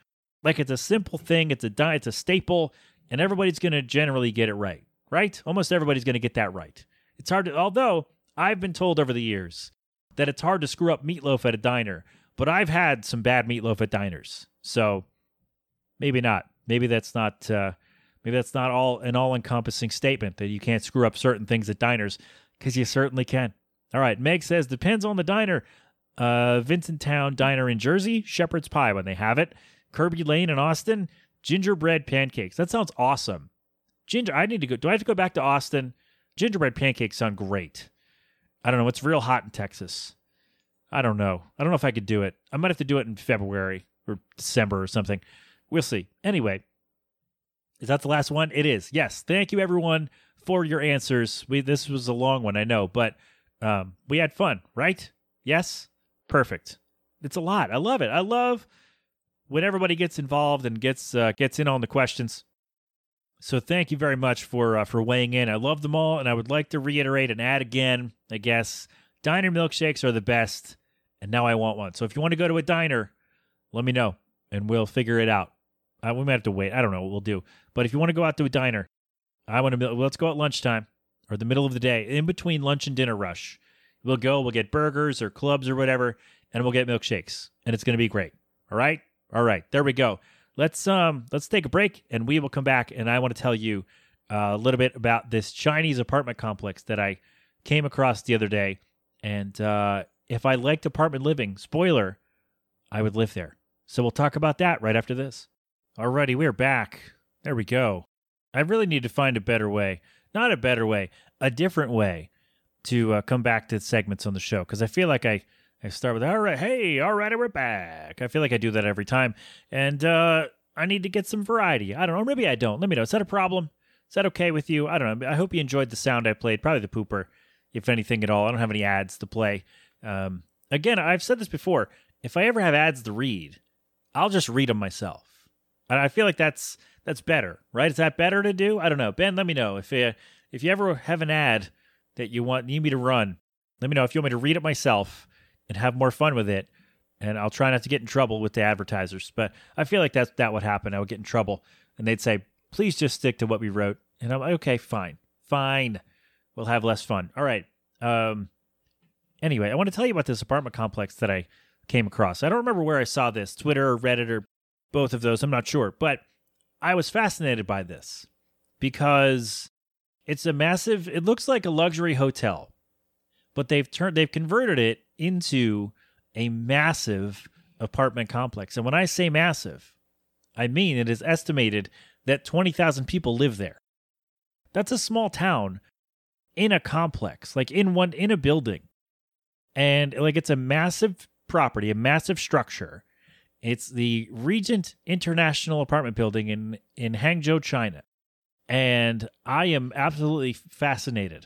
Like, it's a simple thing. It's a di- it's a staple, and everybody's going to generally get it right, right? Almost everybody's going to get that right. It's hard to, although I've been told over the years that it's hard to screw up meatloaf at a diner, but I've had some bad meatloaf at diners, so maybe not. Maybe that's not. Uh, maybe that's not all an all-encompassing statement that you can't screw up certain things at diners, because you certainly can. All right, Meg says depends on the diner. Uh, Vincent Town Diner in Jersey, shepherd's pie when they have it. Kirby Lane in Austin, gingerbread pancakes. That sounds awesome. Ginger, I need to go. Do I have to go back to Austin? Gingerbread pancakes sound great. I don't know. It's real hot in Texas. I don't know. I don't know if I could do it. I might have to do it in February or December or something. We'll see. Anyway, is that the last one? It is. Yes. Thank you, everyone, for your answers. We This was a long one, I know, but um, we had fun, right? Yes? Perfect. It's a lot. I love it. I love when everybody gets involved and gets uh, gets in on the questions. So thank you very much for uh, for weighing in. I love them all, and I would like to reiterate and add again, I guess, diner milkshakes are the best, and now I want one. So if you want to go to a diner, let me know, and we'll figure it out. Uh, we might have to wait. I don't know what we'll do. But if you want to go out to a diner, I want to. Let's go at lunchtime or the middle of the day, in between lunch and dinner rush. We'll go. We'll get burgers or clubs or whatever, and we'll get milkshakes, and it's going to be great. All right. All right, there we go. Let's um, let's take a break, and we will come back, and I want to tell you uh, a little bit about this Chinese apartment complex that I came across the other day. And uh, if I liked apartment living, spoiler, I would live there. So we'll talk about that right after this. Alrighty, we're back. There we go. I really need to find a better way. Not a better way, a different way to uh, come back to segments on the show, because I feel like I... I start with, all right, hey, all right, we're back. I feel like I do that every time. And uh, I need to get some variety. I don't know. Maybe I don't. Let me know. Is that a problem? Is that okay with you? I don't know. I hope you enjoyed the sound I played. Probably the pooper, if anything at all. I don't have any ads to play. Um, again, I've said this before. If I ever have ads to read, I'll just read them myself. And I feel like that's that's better, right? Is that better to do? I don't know. Ben, let me know. If you, if you ever have an ad that you want need me to run, let me know. If you want me to read it myself and have more fun with it, and I'll try not to get in trouble with the advertisers. But I feel like that's that would happen. I would get in trouble, and they'd say, please just stick to what we wrote. And I'm like, okay, fine, fine. We'll have less fun. All right. Um, anyway, I want to tell you about this apartment complex that I came across. I don't remember where I saw this, Twitter or Reddit or both of those. I'm not sure. But I was fascinated by this because it's a massive, it looks like a luxury hotel, but they've turned, they've converted it into a massive apartment complex. And when I say massive, I mean it is estimated that twenty thousand people live there. That's a small town in a complex, like in one in a building. And like it's a massive property, a massive structure. It's the Regent International Apartment Building in in Hangzhou, China. And I am absolutely fascinated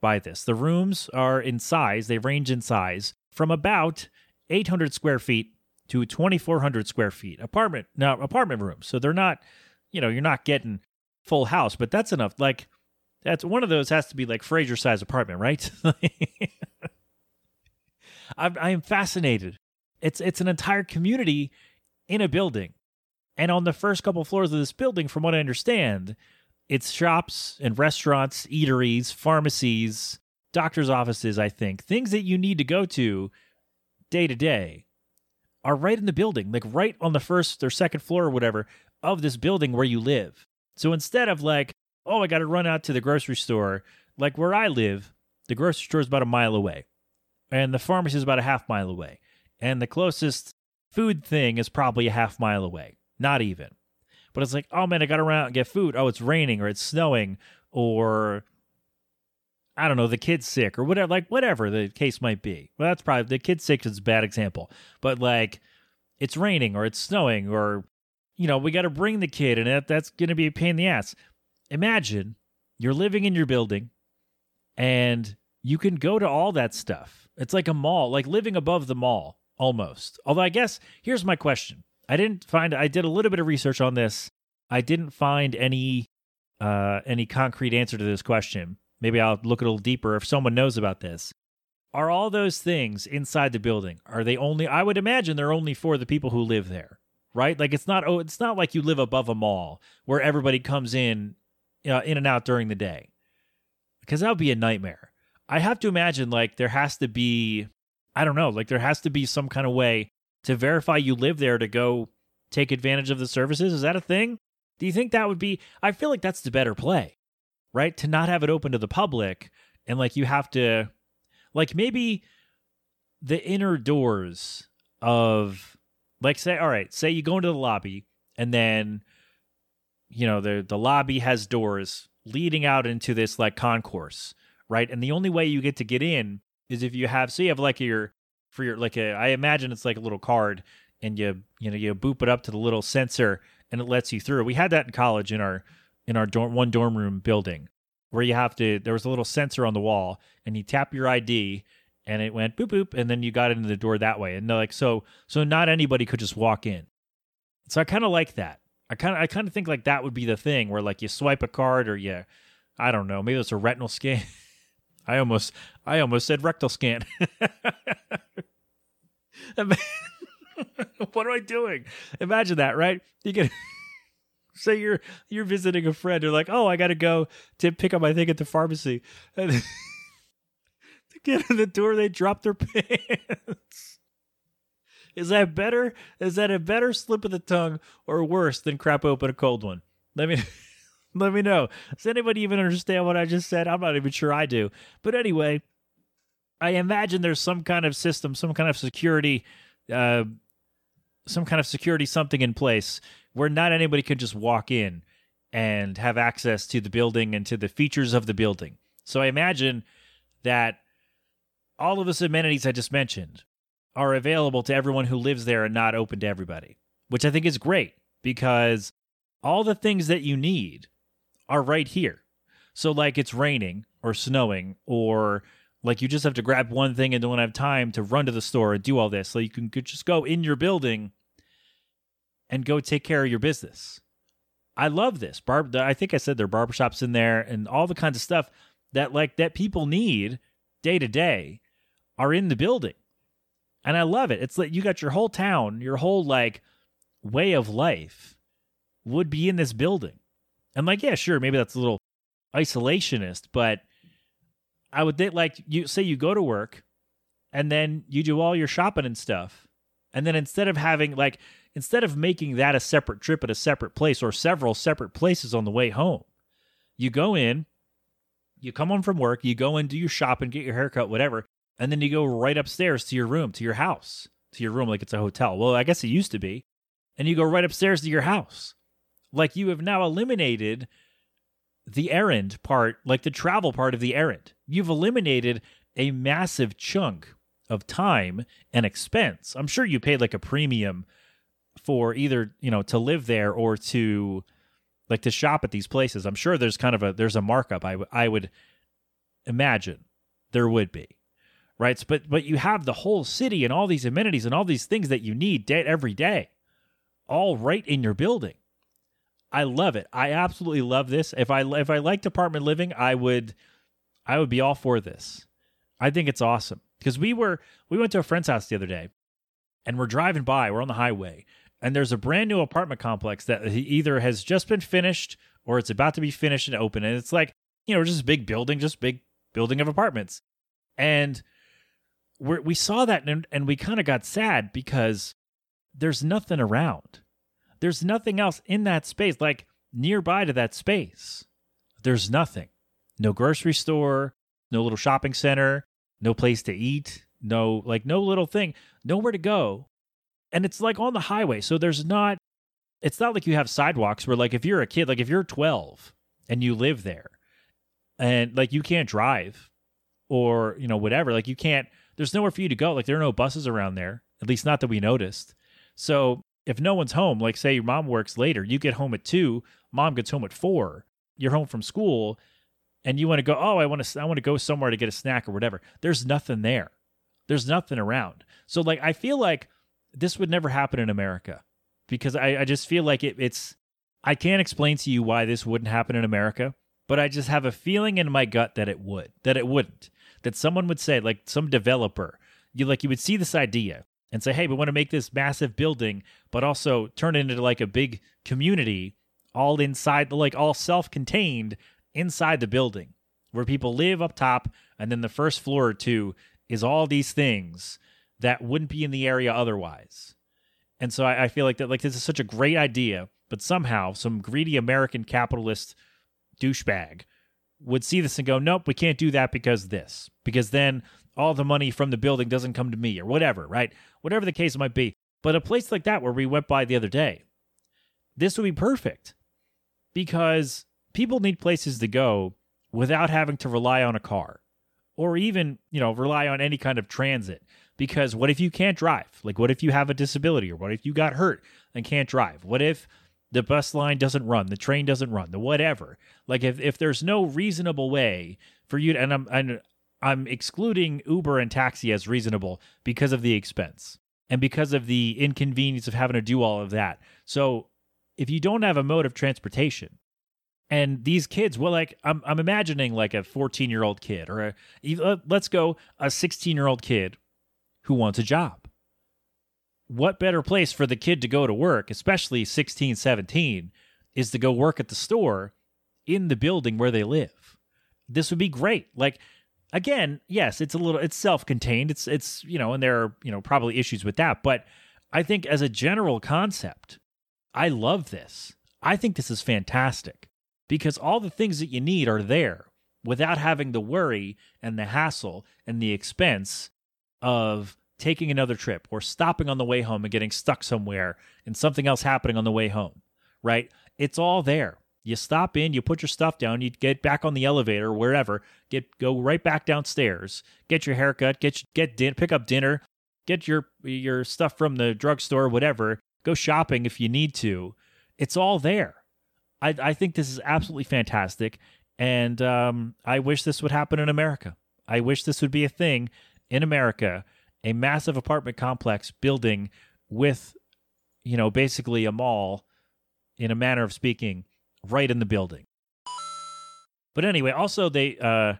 by this. The rooms are in size, they range in size from about eight hundred square feet to twenty-four hundred square feet apartment, now apartment rooms. So they're not, you know, you're not getting full house, but that's enough. Like that's one of those has to be like Fraser size apartment, right? I'm, I am fascinated. It's, it's an entire community in a building. And on the first couple floors of this building, from what I understand, it's shops and restaurants, eateries, pharmacies, doctor's offices, I think. Things that you need to go to day to day are right in the building, like right on the first or second floor or whatever of this building where you live. So instead of like, oh, I got to run out to the grocery store, like where I live, the grocery store is about a mile away and the pharmacy is about a half mile away. And the closest food thing is probably a half mile away, not even. But it's like, oh, man, I got to run out and get food. Oh, it's raining or it's snowing or, I don't know, the kid's sick or whatever, like whatever the case might be. Well, that's probably, the kid's sick is a bad example. But like, it's raining or it's snowing or, you know, we got to bring the kid and that, that's going to be a pain in the ass. Imagine you're living in your building and you can go to all that stuff. It's like a mall, like living above the mall almost. Although I guess, here's my question. I didn't find, I did a little bit of research on this. I didn't find any uh, any concrete answer to this question. Maybe I'll look a little deeper if someone knows about this. Are all those things inside the building? Are they only, I would imagine they're only for the people who live there, right? Like it's not oh, it's not like you live above a mall where everybody comes in uh, in and out during the day, because that would be a nightmare. I have to imagine like there has to be, I don't know, like there has to be some kind of way to verify you live there to go take advantage of the services. Is that a thing? Do you think that would be, I feel like that's the better play, right? To not have it open to the public and like you have to, like maybe the inner doors of like, say, all right, say you go into the lobby and then, you know, the, the lobby has doors leading out into this like concourse, right? And the only way you get to get in is if you have, so you have like your, for your, like a, I imagine it's like a little card and you, you know, you boop it up to the little sensor and it lets you through. We had that in college in our, in our dorm, one dorm room building where you have to, there was a little sensor on the wall and you tap your I D and it went boop, boop. And then you got into the door that way. And like, so, so not anybody could just walk in. So I kind of like that. I kind of, I kind of think like that would be the thing where like you swipe a card or you, I don't know, maybe it's a retinal scan. I almost, I almost said rectal scan. What am I doing? Imagine that, right? You can say you're you're visiting a friend. You're like, oh, I got to go to pick up my thing at the pharmacy. And to get in the door, they drop their pants. Is that better? Is that a better slip of the tongue or worse than crap open a cold one? Let me. Let me know. Does anybody even understand what I just said? I'm not even sure I do. But anyway, I imagine there's some kind of system, some kind of security, uh, some kind of security something in place where not anybody can just walk in and have access to the building and to the features of the building. So I imagine that all of the amenities I just mentioned are available to everyone who lives there and not open to everybody, which I think is great because all the things that you need are right here. So like it's raining or snowing or like you just have to grab one thing and don't have time to run to the store and do all this. So you can just go in your building and go take care of your business. I love this. Barb, I think I said there are barbershops in there and all the kinds of stuff that like that people need day to day are in the building. And I love it. It's like you got your whole town, your whole like way of life would be in this building. And like, yeah, sure, maybe that's a little isolationist, but I would think like you say you go to work and then you do all your shopping and stuff. And then instead of having like, instead of making that a separate trip at a separate place or several separate places on the way home, you go in, you come home from work, you go in, do your shopping, get your haircut, whatever. And then you go right upstairs to your room, to your house, to your room, like it's a hotel. Well, I guess it used to be. And you go right upstairs to your house. Like you have now eliminated the errand part, like the travel part of the errand. You've eliminated a massive chunk of time and expense. I'm sure you paid like a premium for either, you know, to live there or to like to shop at these places. I'm sure there's kind of a, there's a markup. I, w- I would imagine there would be, right? But, but you have the whole city and all these amenities and all these things that you need day, every day, all right in your building. I love it. I absolutely love this. If I if I liked apartment living, I would I would be all for this. I think it's awesome. Because we were we went to a friend's house the other day and we're driving by, we're on the highway, and there's a brand new apartment complex that either has just been finished or it's about to be finished and open. And it's like, you know, just a big building, just big building of apartments. And we we saw that and, and we kind of got sad because there's nothing around. There's nothing else in that space, like nearby to that space. There's nothing. No grocery store, no little shopping center, no place to eat, no like no little thing, nowhere to go. And it's like on the highway. So there's not, it's not like you have sidewalks where like if you're a kid, like if you're twelve and you live there and like you can't drive or, you know, whatever, like you can't, there's nowhere for you to go. Like there are no buses around there, at least not that we noticed. So if no one's home, like say your mom works later, you get home at two, mom gets home at four, you're home from school and you want to go, oh, I want to, I want to go somewhere to get a snack or whatever. There's nothing there. There's nothing around. So like, I feel like this would never happen in America because I, I just feel like it, it's, I can't explain to you why this wouldn't happen in America, but I just have a feeling in my gut that it would, that it wouldn't, that someone would say like some developer, you like, you would see this idea. and say, hey, we want to make this massive building, but also turn it into like a big community all inside, like all self-contained inside the building where people live up top. And then the first floor or two is all these things that wouldn't be in the area otherwise. And so I, I feel like that, like, this is such a great idea, but somehow some greedy American capitalist douchebag would see this and go, nope, we can't do that because this, because then all the money from the building doesn't come to me or whatever, right? Whatever the case might be. But a place like that where we went by the other day, this would be perfect because people need places to go without having to rely on a car or even, you know, rely on any kind of transit. Because what if you can't drive? Like, what if you have a disability, or what if you got hurt and can't drive? What if the bus line doesn't run, the train doesn't run, the whatever? Like, if, if there's no reasonable way for you to, and I'm, I'm, I'm excluding Uber and taxi as reasonable because of the expense and because of the inconvenience of having to do all of that. So if you don't have a mode of transportation, and these kids, well, like, I'm, I'm imagining like a fourteen-year-old kid or a, let's go, a sixteen-year-old kid who wants a job. What better place for the kid to go to work, especially sixteen, seventeen, is to go work at the store in the building where they live. This would be great. Like, again, yes, it's a little, it's self-contained. It's, it's, you know, and there are, you know, probably issues with that. But I think as a general concept, I love this. I think this is fantastic because all the things that you need are there without having the worry and the hassle and the expense of taking another trip or stopping on the way home and getting stuck somewhere and something else happening on the way home, right? It's all there. You stop in, you put your stuff down, you get back on the elevator, wherever, get go right back downstairs, get your haircut, get get din- pick up dinner, get your your stuff from the drugstore, whatever, go shopping if you need to. It's all there. I, I think this is absolutely fantastic, and um, I wish this would happen in America. I wish this would be a thing in America, a massive apartment complex building with, you know, basically a mall, in a manner of speaking, right in the building. But anyway, also they, uh,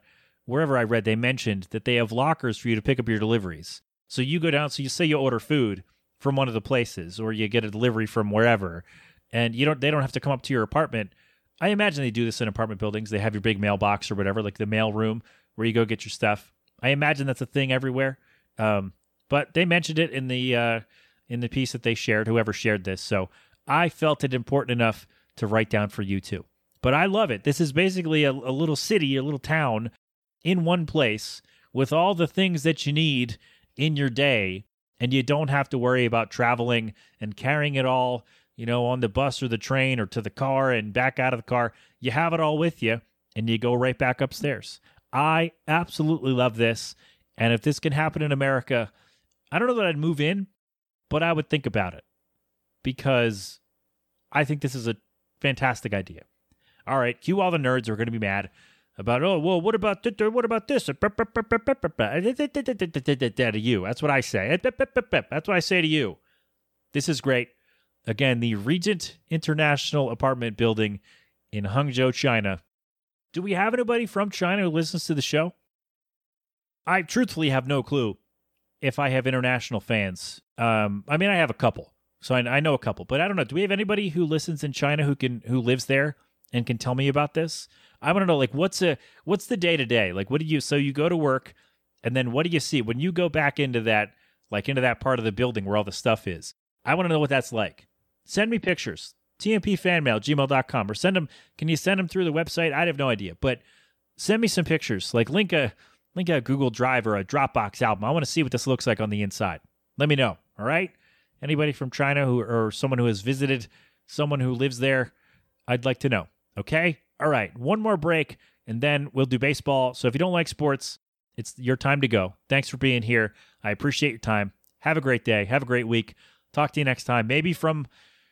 wherever I read, they mentioned that they have lockers for you to pick up your deliveries. So you go down, so you say you order food from one of the places, or you get a delivery from wherever, and you don't, they don't have to come up to your apartment. I imagine they do this in apartment buildings. They have your big mailbox or whatever, like the mail room where you go get your stuff. I imagine that's a thing everywhere. Um, but they mentioned it in the uh, in the piece that they shared, whoever shared this. So I felt it important enough to write down for you too. But I love it. This is basically a, a little city, a little town in one place with all the things that you need in your day. And you don't have to worry about traveling and carrying it all, you know, on the bus or the train or to the car and back out of the car. You have it all with you and you go right back upstairs. I absolutely love this. And if this can happen in America, I don't know that I'd move in, but I would think about it because I think this is a fantastic idea. All right, cue all the nerds who are going to be mad about, oh, well, what about this? What about this? To you. That's what I say. That's what I say to you. This is great. Again, the Regent International Apartment Building in Hangzhou, China. Do we have anybody from China who listens to the show? I truthfully have no clue if I have international fans. Um, I mean, I have a couple, so I, I know a couple, but I don't know. Do we have anybody who listens in China who can who lives there and can tell me about this? I want to know, like, what's a what's the day to day? Like, what do you? So you go to work, and then what do you see when you go back into that, like, into that part of the building where all the stuff is? I want to know what that's like. Send me pictures. T M P fan mail at gmail dot com or send them. Can you send them through the website? I have no idea, but send me some pictures. Like, link a. Link a Google Drive or a Dropbox album. I want to see what this looks like on the inside. Let me know, all right? Anybody from China who or someone who has visited, someone who lives there, I'd like to know, okay? All right, one more break, and then we'll do baseball. So if you don't like sports, it's your time to go. Thanks for being here. I appreciate your time. Have a great day. Have a great week. Talk to you next time. Maybe from,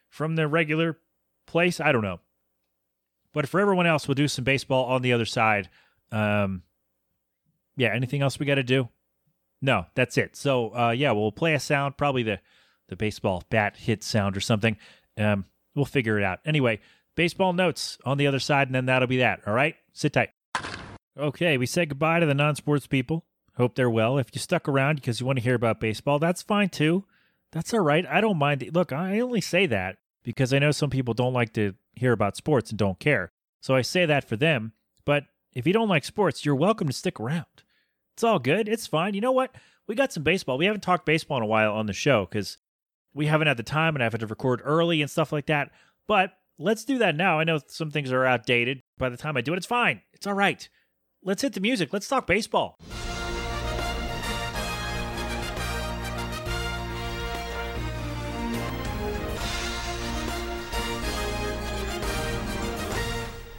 from the regular place. I don't know. But for everyone else, we'll do some baseball on the other side. Um... Yeah, anything else we got to do? No, that's it. So, uh, yeah, we'll play a sound, probably the, the baseball bat hit sound or something. Um, we'll figure it out. Anyway, baseball notes on the other side, and then that'll be that, all right? Sit tight. Okay, we said goodbye to the non-sports people. Hope they're well. If you stuck around because you want to hear about baseball, that's fine too. That's all right. I don't mind. Look, I only say that because I know some people don't like to hear about sports and don't care. So I say that for them. But if you don't like sports, you're welcome to stick around. It's all good. It's fine. You know what? We got some baseball. We haven't talked baseball in a while on the show because we haven't had the time and I've had to record early and stuff like that. But let's do that now. I know some things are outdated. By the time I do it, it's fine. It's all right. Let's hit the music. Let's talk baseball.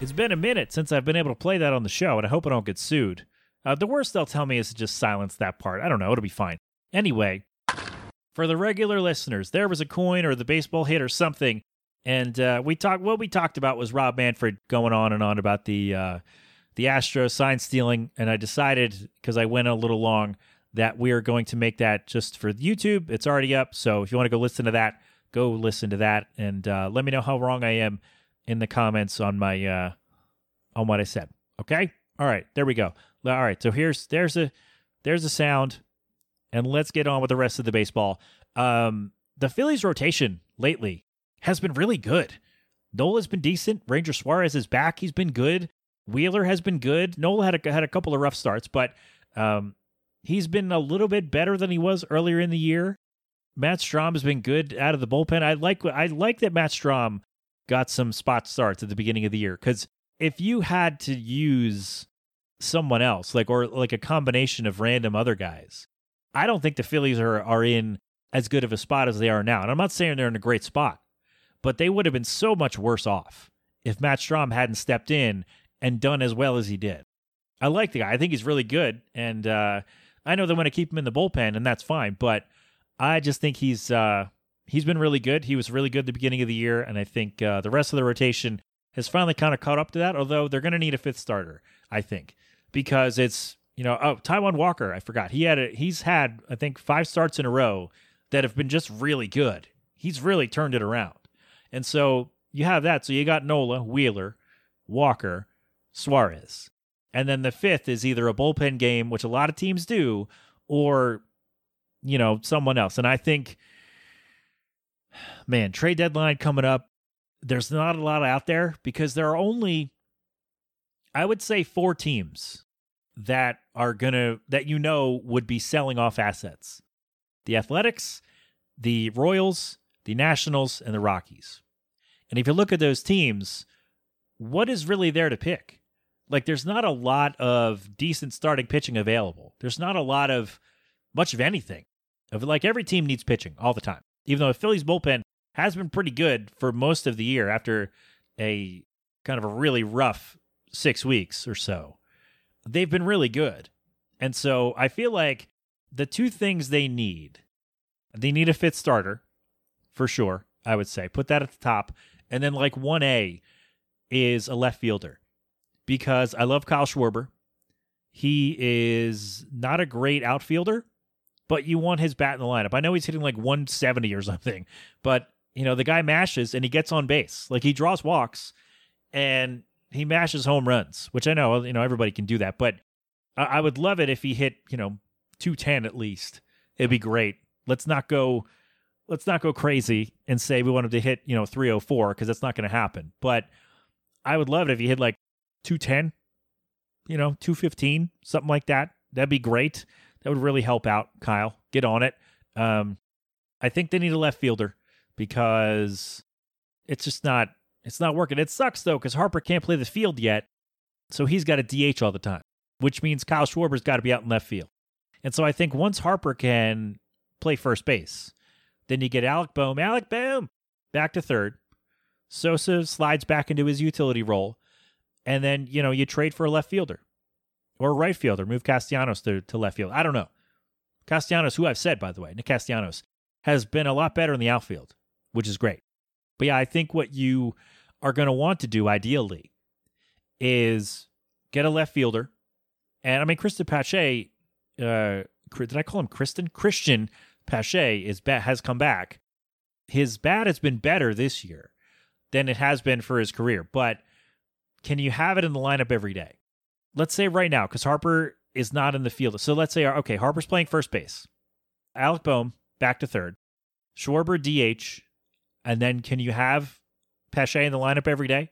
It's been a minute since I've been able to play that on the show, and I hope I don't get sued. Uh, the worst they'll tell me is to just silence that part. I don't know. It'll be fine. Anyway, for the regular listeners, there was a coin or the baseball hit or something, and uh, we talked. What we talked about was Rob Manfred going on and on about the uh, the Astros sign stealing, and I decided, because I went a little long, that we are going to make that just for YouTube. It's already up, so if you want to go listen to that, go listen to that, and uh, let me know how wrong I am in the comments on my uh, on what I said. Okay? All right, there we go. All right, so here's there's a there's a sound, and let's get on with the rest of the baseball. Um, the Phillies' rotation lately has been really good. Nola's been decent. Ranger Suarez is back. He's been good. Wheeler has been good. Nola had a, had a couple of rough starts, but um, he's been a little bit better than he was earlier in the year. Matt Strom has been good out of the bullpen. I like I like that Matt Strom got some spot starts at the beginning of the year. Because if you had to use someone else, like or like a combination of random other guys, I don't think the Phillies are, are in as good of a spot as they are now. And I'm not saying they're in a great spot, but they would have been so much worse off if Matt Strom hadn't stepped in and done as well as he did. I like the guy. I think he's really good. And uh, I know they want to keep him in the bullpen, and that's fine. But I just think he's... Uh, He's been really good. He was really good at the beginning of the year, and I think uh, the rest of the rotation has finally kind of caught up to that, although they're going to need a fifth starter, I think, because it's, you know, oh, Taijuan Walker, I forgot. He had a, he's had, I think, five starts in a row that have been just really good. He's really turned it around. And so you have that. So you got Nola, Wheeler, Walker, Suarez. And then the fifth is either a bullpen game, which a lot of teams do, or, you know, someone else. And I think... Man, trade deadline coming up. There's not a lot out there because there are only, I would say, four teams that are gonna that you know would be selling off assets: the Athletics, the Royals, the Nationals, and the Rockies. And if you look at those teams, what is really there to pick? Like, there's not a lot of decent starting pitching available. There's not a lot of much of anything. Like, every team needs pitching all the time. Even though the Phillies bullpen has been pretty good for most of the year after a kind of a really rough six weeks or so. They've been really good. And so I feel like the two things they need, they need a fifth starter for sure, I would say. Put that at the top. And then like one A is a left fielder because I love Kyle Schwarber. He is not a great outfielder, but you want his bat in the lineup. I know he's hitting like one seventy or something, but you know, the guy mashes and he gets on base. Like, he draws walks and he mashes home runs, which I know, you know, everybody can do that, but I would love it if he hit, you know, two ten at least. It'd be great. Let's not go, let's not go crazy and say we want him to hit, you know, three oh four, because that's not going to happen. But I would love it if he hit like two ten, you know, two fifteen, something like that. That'd be great. That would really help out, Kyle. Get on it. Um, I think they need a left fielder because it's just not it's not working. It sucks, though, because Harper can't play the field yet, so he's got to D H all the time, which means Kyle Schwarber's got to be out in left field. And so I think once Harper can play first base, then you get Alec Boehm, Alec Boehm, back to third. Sosa slides back into his utility role, and then, you know, you trade for a left fielder. Or right fielder, move Castellanos to, to left field. I don't know. Castellanos, who I've said, by the way, Nick Castellanos, has been a lot better in the outfield, which is great. But yeah, I think what you are going to want to do, ideally, is get a left fielder. And I mean, Kristen Pache, uh, did I call him Kristen? Christian Pache is bat, has come back. His bat has been better this year than it has been for his career. But can you have it in the lineup every day? Let's say right now, because Harper is not in the field. So let's say, okay, Harper's playing first base. Alec Boehm, back to third. Schwarber D H, and then can you have Pesce in the lineup every day?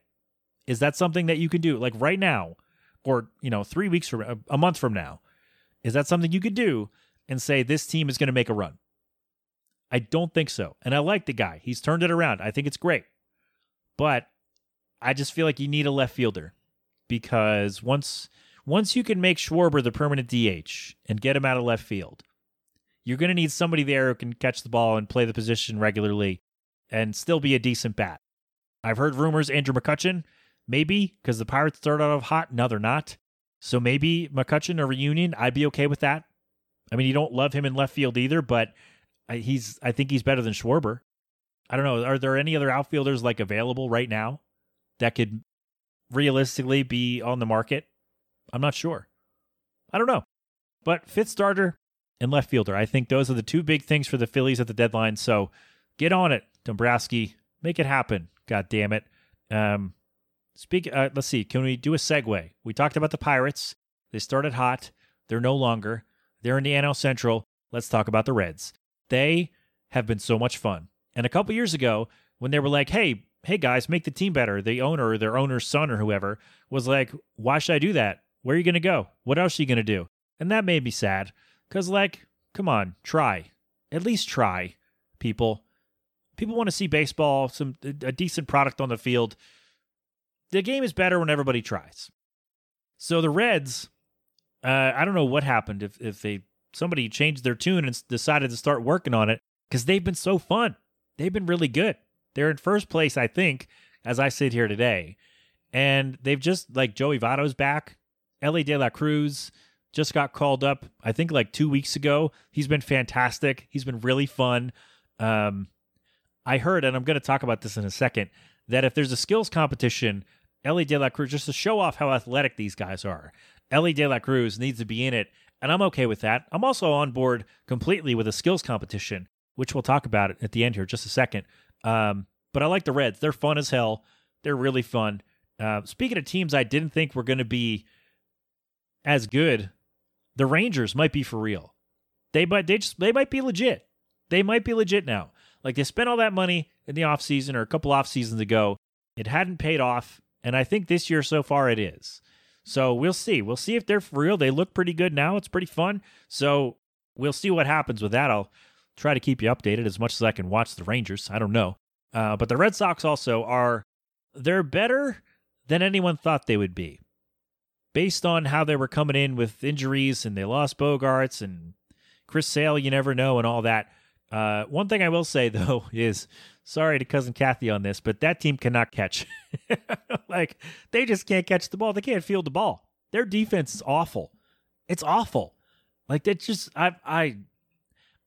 Is that something that you can do, like right now, or you know, three weeks from a month from now? Is that something you could do and say this team is going to make a run? I don't think so. And I like the guy; he's turned it around. I think it's great, but I just feel like you need a left fielder because once once you can make Schwarber the permanent D H and get him out of left field, you're going to need somebody there who can catch the ball and play the position regularly and still be a decent bat. I've heard rumors Andrew McCutchen, maybe, because the Pirates started out hot. No, they're not. So maybe McCutchen, a reunion, I'd be okay with that. I mean, you don't love him in left field either, but he's I think he's better than Schwarber. I don't know. Are there any other outfielders like available right now that could realistically be on the market? I'm not sure. I don't know. But fifth starter and left fielder, I think those are the two big things for the Phillies at the deadline. So get on it, Dombrowski. Make it happen. God damn it. Um, speak. Uh, let's see. Can we do a segue? We talked about the Pirates. They started hot. They're no longer. They're in the N L Central. Let's talk about the Reds. They have been so much fun. And a couple years ago, when they were like, hey, hey guys, make the team better, the owner or their owner's son or whoever was like, why should I do that? Where are you going to go? What else are you going to do? And that made me sad. Because, like, come on, try. At least try, people. People want to see baseball, some a decent product on the field. The game is better when everybody tries. So the Reds, uh, I don't know what happened if, if they somebody changed their tune and decided to start working on it, because they've been so fun. They've been really good. They're in first place, I think, as I sit here today. And they've just, like, Joey Votto's back. Ellie De La Cruz just got called up, I think, like two weeks ago. He's been fantastic. He's been really fun. Um, I heard, and I'm going to talk about this in a second, that if there's a skills competition, Ellie De La Cruz, just to show off how athletic these guys are, Ellie De La Cruz needs to be in it, and I'm okay with that. I'm also on board completely with a skills competition, which we'll talk about at the end here in just a second. Um, but I like the Reds. They're fun as hell. They're really fun. Uh, speaking of teams I didn't think were going to be as good, the Rangers might be for real. They might they just they might be legit. They might be legit now. Like, they spent all that money in the offseason or a couple off seasons ago. It hadn't paid off, and I think this year so far it is. So we'll see. We'll see if they're for real. They look pretty good now. It's pretty fun. So we'll see what happens with that. I'll try to keep you updated as much as I can watch the Rangers. I don't know. Uh, but the Red Sox also are, they're better than anyone thought they would be. Based on how they were coming in with injuries and they lost Bogarts and Chris Sale, you never know, and all that. Uh, one thing I will say, though, is sorry to Cousin Kathy on this, but that team cannot catch. Like, they just can't catch the ball. They can't field the ball. Their defense is awful. It's awful. Like, that's just, I've, I,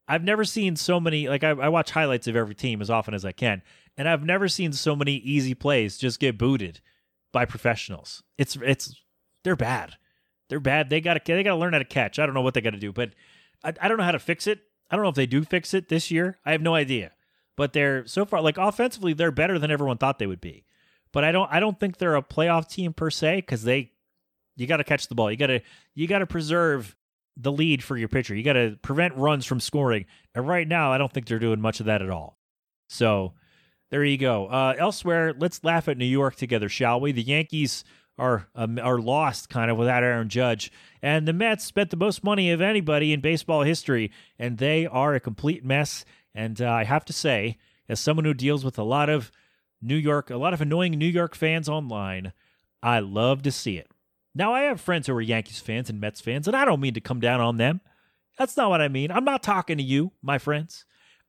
I've never seen so many, like, I, I watch highlights of every team as often as I can, and I've never seen so many easy plays just get booted by professionals. It's, it's, They're bad. They're bad. They got to They got to learn how to catch. I don't know what they got to do, but I, I don't know how to fix it. I don't know if they do fix it this year. I have no idea. But they're so far, like, offensively, they're better than everyone thought they would be. But I don't I don't think they're a playoff team per se, because they you got to catch the ball. You got to you got to preserve the lead for your pitcher. You got to prevent runs from scoring. And right now, I don't think they're doing much of that at all. So there you go. Uh, elsewhere, let's laugh at New York together, shall we? The Yankees are um, are lost kind of without Aaron Judge. And the Mets spent the most money of anybody in baseball history, and they are a complete mess. And uh, I have to say, as someone who deals with a lot of New York, a lot of annoying New York fans online, I love to see it. Now, I have friends who are Yankees fans and Mets fans, and I don't mean to come down on them. That's not what I mean. I'm not talking to you, my friends.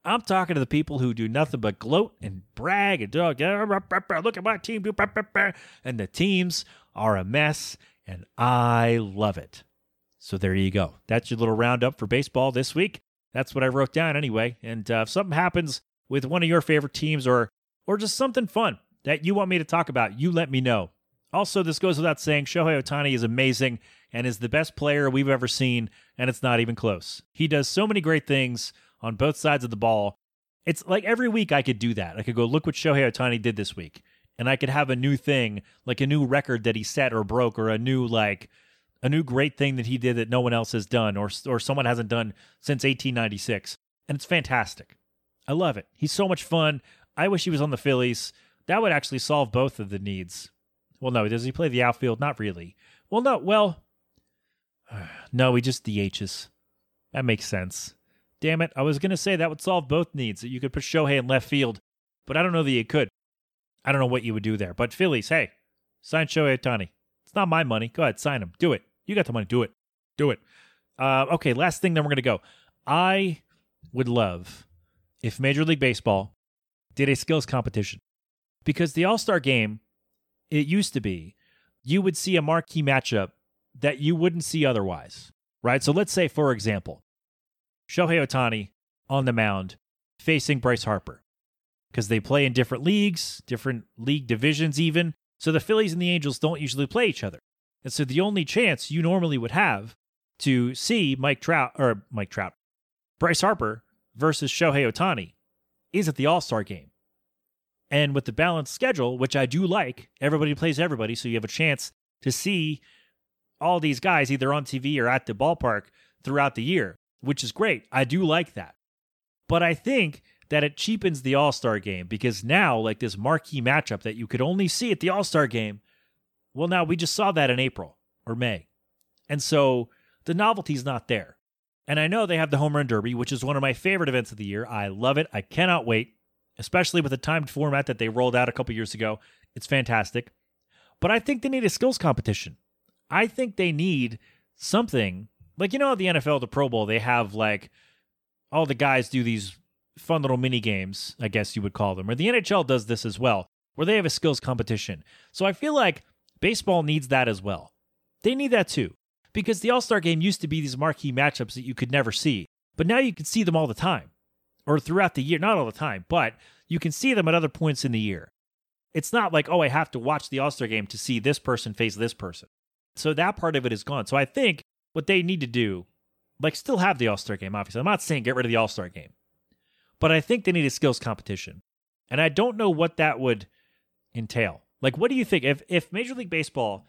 I'm talking to the people who do nothing but gloat and brag and dog. Look at my team. And the teams are a mess, and I love it. So there you go. That's your little roundup for baseball this week. That's what I wrote down anyway. And uh, if something happens with one of your favorite teams or or just something fun that you want me to talk about, you let me know. Also, this goes without saying, Shohei Ohtani is amazing and is the best player we've ever seen, and it's not even close. He does so many great things on both sides of the ball. It's like every week I could do that. I could go, look what Shohei Ohtani did this week. And I could have a new thing, like a new record that he set or broke, or a new like a new great thing that he did that no one else has done, or or someone hasn't done since eighteen ninety-six. And it's fantastic. I love it. He's so much fun. I wish he was on the Phillies. That would actually solve both of the needs. Well, no, does he play the outfield? Not really. Well, no, well, no, he just D Hs. That makes sense. Damn it, I was going to say that would solve both needs. You could put Shohei in left field, but I don't know that you could. I don't know what you would do there. But Phillies, hey, sign Shohei Ohtani. It's not my money. Go ahead, sign him. Do it. You got the money. Do it. Do it. Uh, okay, last thing, then we're going to go. I would love if Major League Baseball did a skills competition. Because the All-Star Game, it used to be, you would see a marquee matchup that you wouldn't see otherwise, right? So let's say, for example, Shohei Ohtani on the mound facing Bryce Harper, because they play in different leagues, different league divisions even. So the Phillies and the Angels don't usually play each other. And so the only chance you normally would have to see Mike Trout, or Mike Trout, Bryce Harper versus Shohei Ohtani is at the All-Star Game. And with the balanced schedule, which I do like, everybody plays everybody, so you have a chance to see all these guys either on T V or at the ballpark throughout the year, which is great. I do like that. But I think that it cheapens the All-Star Game, because now, like this marquee matchup that you could only see at the All-Star Game, well, now we just saw that in April or May. And so the novelty's not there. And I know they have the Home Run Derby, which is one of my favorite events of the year. I love it. I cannot wait. Especially with the timed format that they rolled out a couple years ago. It's fantastic. But I think they need a skills competition. I think they need something. Like, you know, at the N F L, the Pro Bowl, they have, like, all the guys do these fun little mini games, I guess you would call them. Or the N H L does this as well, where they have a skills competition. So I feel like baseball needs that as well. They need that too. Because the All-Star Game used to be these marquee matchups that you could never see. But now you can see them all the time. Or throughout the year, not all the time, but you can see them at other points in the year. It's not like, oh, I have to watch the All-Star Game to see this person face this person. So that part of it is gone. So I think what they need to do, like still have the All-Star Game, obviously. I'm not saying get rid of the All-Star Game, but I think they need a skills competition. And I don't know what that would entail. Like, what do you think? If if Major League Baseball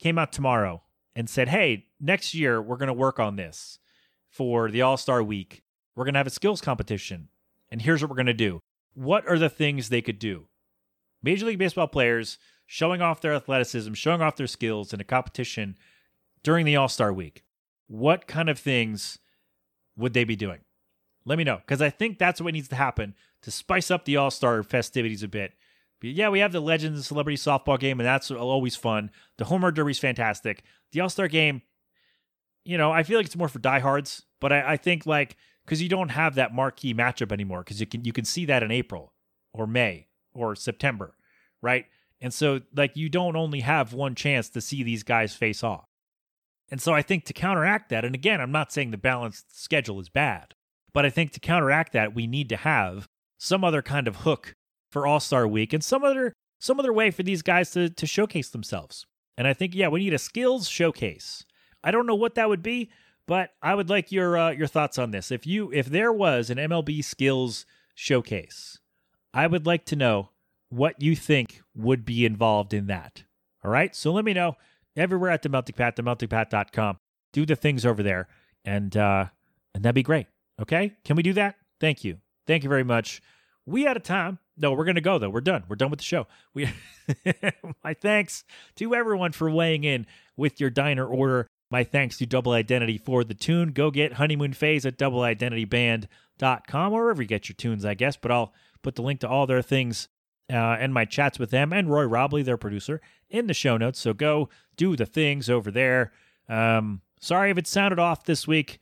came out tomorrow and said, hey, next year we're going to work on this for the All-Star Week. We're going to have a skills competition, and here's what we're going to do. What are the things they could do? Major League Baseball players showing off their athleticism, showing off their skills in a competition during the All-Star Week. What kind of things would they be doing? Let me know, because I think that's what needs to happen to spice up the All-Star festivities a bit. But yeah, we have the Legends and Celebrity Softball Game, and that's always fun. The Home Run Derby's fantastic. The All-Star Game, you know, I feel like it's more for diehards, but I, I think, like, because you don't have that marquee matchup anymore, because you can you can see that in April or May or September, right? And so, like, you don't only have one chance to see these guys face off. And so I think to counteract that, and again, I'm not saying the balanced schedule is bad, but I think to counteract that, we need to have some other kind of hook for All-Star Week and some other some other way for these guys to, to showcase themselves. And I think, yeah, we need a skills showcase. I don't know what that would be, but I would like your uh, your thoughts on this. If you if there was an M L B skills showcase, I would like to know what you think would be involved in that. All right? So let me know everywhere at The Melting Pat, the melting pat dot com. Do the things over there, and uh, and that'd be great. Okay? Can we do that? Thank you. Thank you very much. We out of time. No, we're going to go, though. We're done. We're done with the show. We My thanks to everyone for weighing in with your diner order. My thanks to Double Identity for the tune. Go get Honeymoon Phase at double identity band dot com or wherever you get your tunes, I guess. But I'll put the link to all their things uh, and my chats with them and Roy Robley, their producer, in the show notes. So go do the things over there. Um, sorry if it sounded off this week.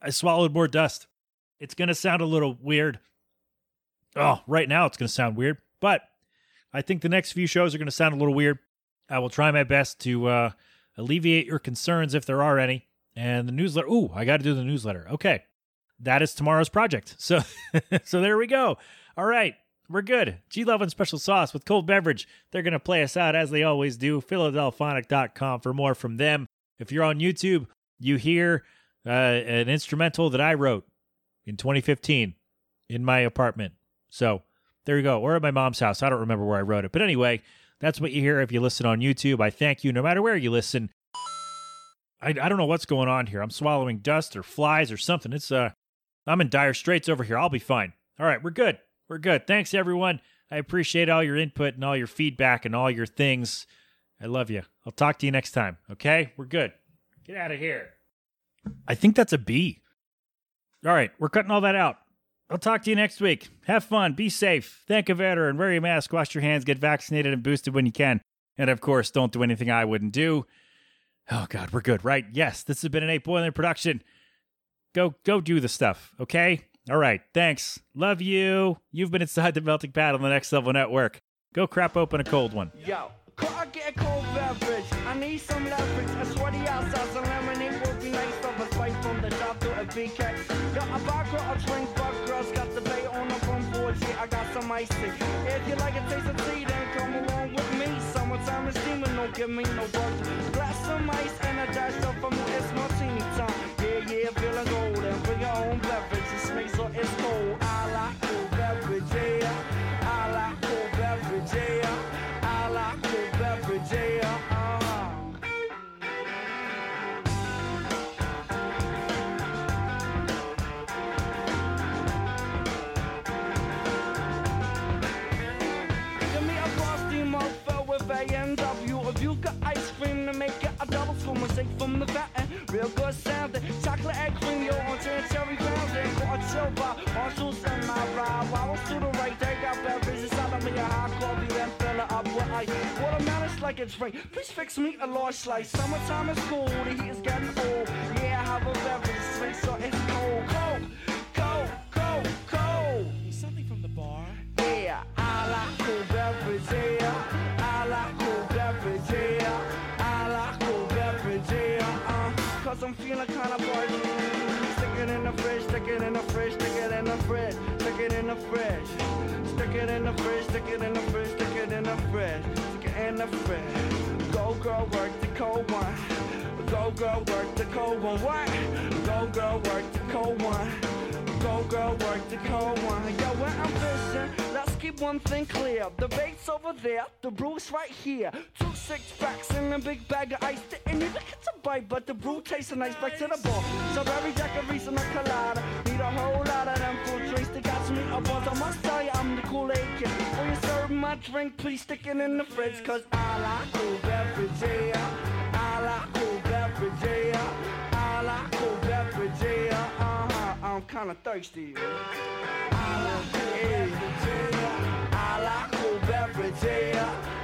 I swallowed more dust. It's going to sound a little weird. Oh, right now it's going to sound weird. But I think the next few shows are going to sound a little weird. I will try my best to Uh, alleviate your concerns if there are any. And the newsletter. Ooh, I got to do the newsletter. Okay. That is tomorrow's project. So so there we go. All right. We're good. G. Love and Special Sauce with cold beverage. They're going to play us out as they always do. Philadelphonic dot com for more from them. If you're on YouTube, you hear uh, an instrumental that I wrote in twenty fifteen in my apartment. So there you go. Or at my mom's house. I don't remember where I wrote it. But anyway, that's what you hear if you listen on YouTube. I thank you no matter where you listen. I, I don't know what's going on here. I'm swallowing dust or flies or something. It's uh, I'm in dire straits over here. I'll be fine. All right, we're good. We're good. Thanks, everyone. I appreciate all your input and all your feedback and all your things. I love you. I'll talk to you next time, okay? We're good. Get out of here. I think that's a B. All right, we're cutting all that out. I'll talk to you next week. Have fun. Be safe. Thank a veteran. Wear your mask. Wash your hands. Get vaccinated and boosted when you can. And, of course, don't do anything I wouldn't do. Oh, God, we're good, right? Yes, this has been an eight Boiler production. Go go do the stuff, okay? All right, thanks. Love you. You've been inside the Melting Pat on the Next Level Network. Go crap open a cold one. Yo, I get a cold beverage. I need some leverage. I swear the outside, some lemonade will be nice. Of a fight from the top to a B K. Got a vodka, a drink, but girls got the bay on the front porch. Yeah, I got some ice. If you like a taste of tea, then come along with me. Summertime is steaming, don't give me no work. Blast some ice and a dash up from this martini time. Yeah, yeah, feeling golden. Bring your own beverage. Makes so it's cold. I like cold beverage, yeah. I like cold beverage, yeah. I like cold beverage, yeah. Uh-huh. Give me a frosty mofo with A and W. If you got ice cream, then make it a double scoop. Mistake from the fountain. Real good sounding. Chocolate egg cream, yo, on cherry grounding. Got a chill vibe, Marshall's in my ride. While I'm to the right, they got beverages inside of me. A hot coffee and fill it up with ice. Watermelon's like a drink. Please fix me a large slice. Summertime is cool, the heat is getting old. Yeah, I have a beverage, drink so it's cold. Cold, cold, cold, cold. Need something from the bar? Yeah, I like cool beverage, yeah. I like cool beverage, yeah. Cause I'm feeling kinda party. Stick it in the fridge, stick it in the fridge, stick it in the fridge, stick it in the fridge. Stick it in the fridge, stick it in the fridge, stick it in the fridge, stick it in the fridge. Go girl, work the cold one. Go girl, work the cold one. What? Go girl, work the cold one. Go girl, work the cold one. Yo, when I'm fishing, let's keep one thing clear. The bait's over there, the brew's right here. Two six packs and a big bag of ice. Didn't even get to bite, but the brew tastes nice. Back to the bar, so every jack of reason a colada. Need a whole lot of them fruit drinks to catch me up once. I must tell you, I'm the Kool-Aid Kid. Before you serve my drink, please stick it in the fridge. Cause I like cool beverage, yeah. I like cool beverage, yeah. I like cool beverage, yeah. Uh-huh, I'm kinda thirsty. I like cool beverage, yeah. I like cool beverage, yeah.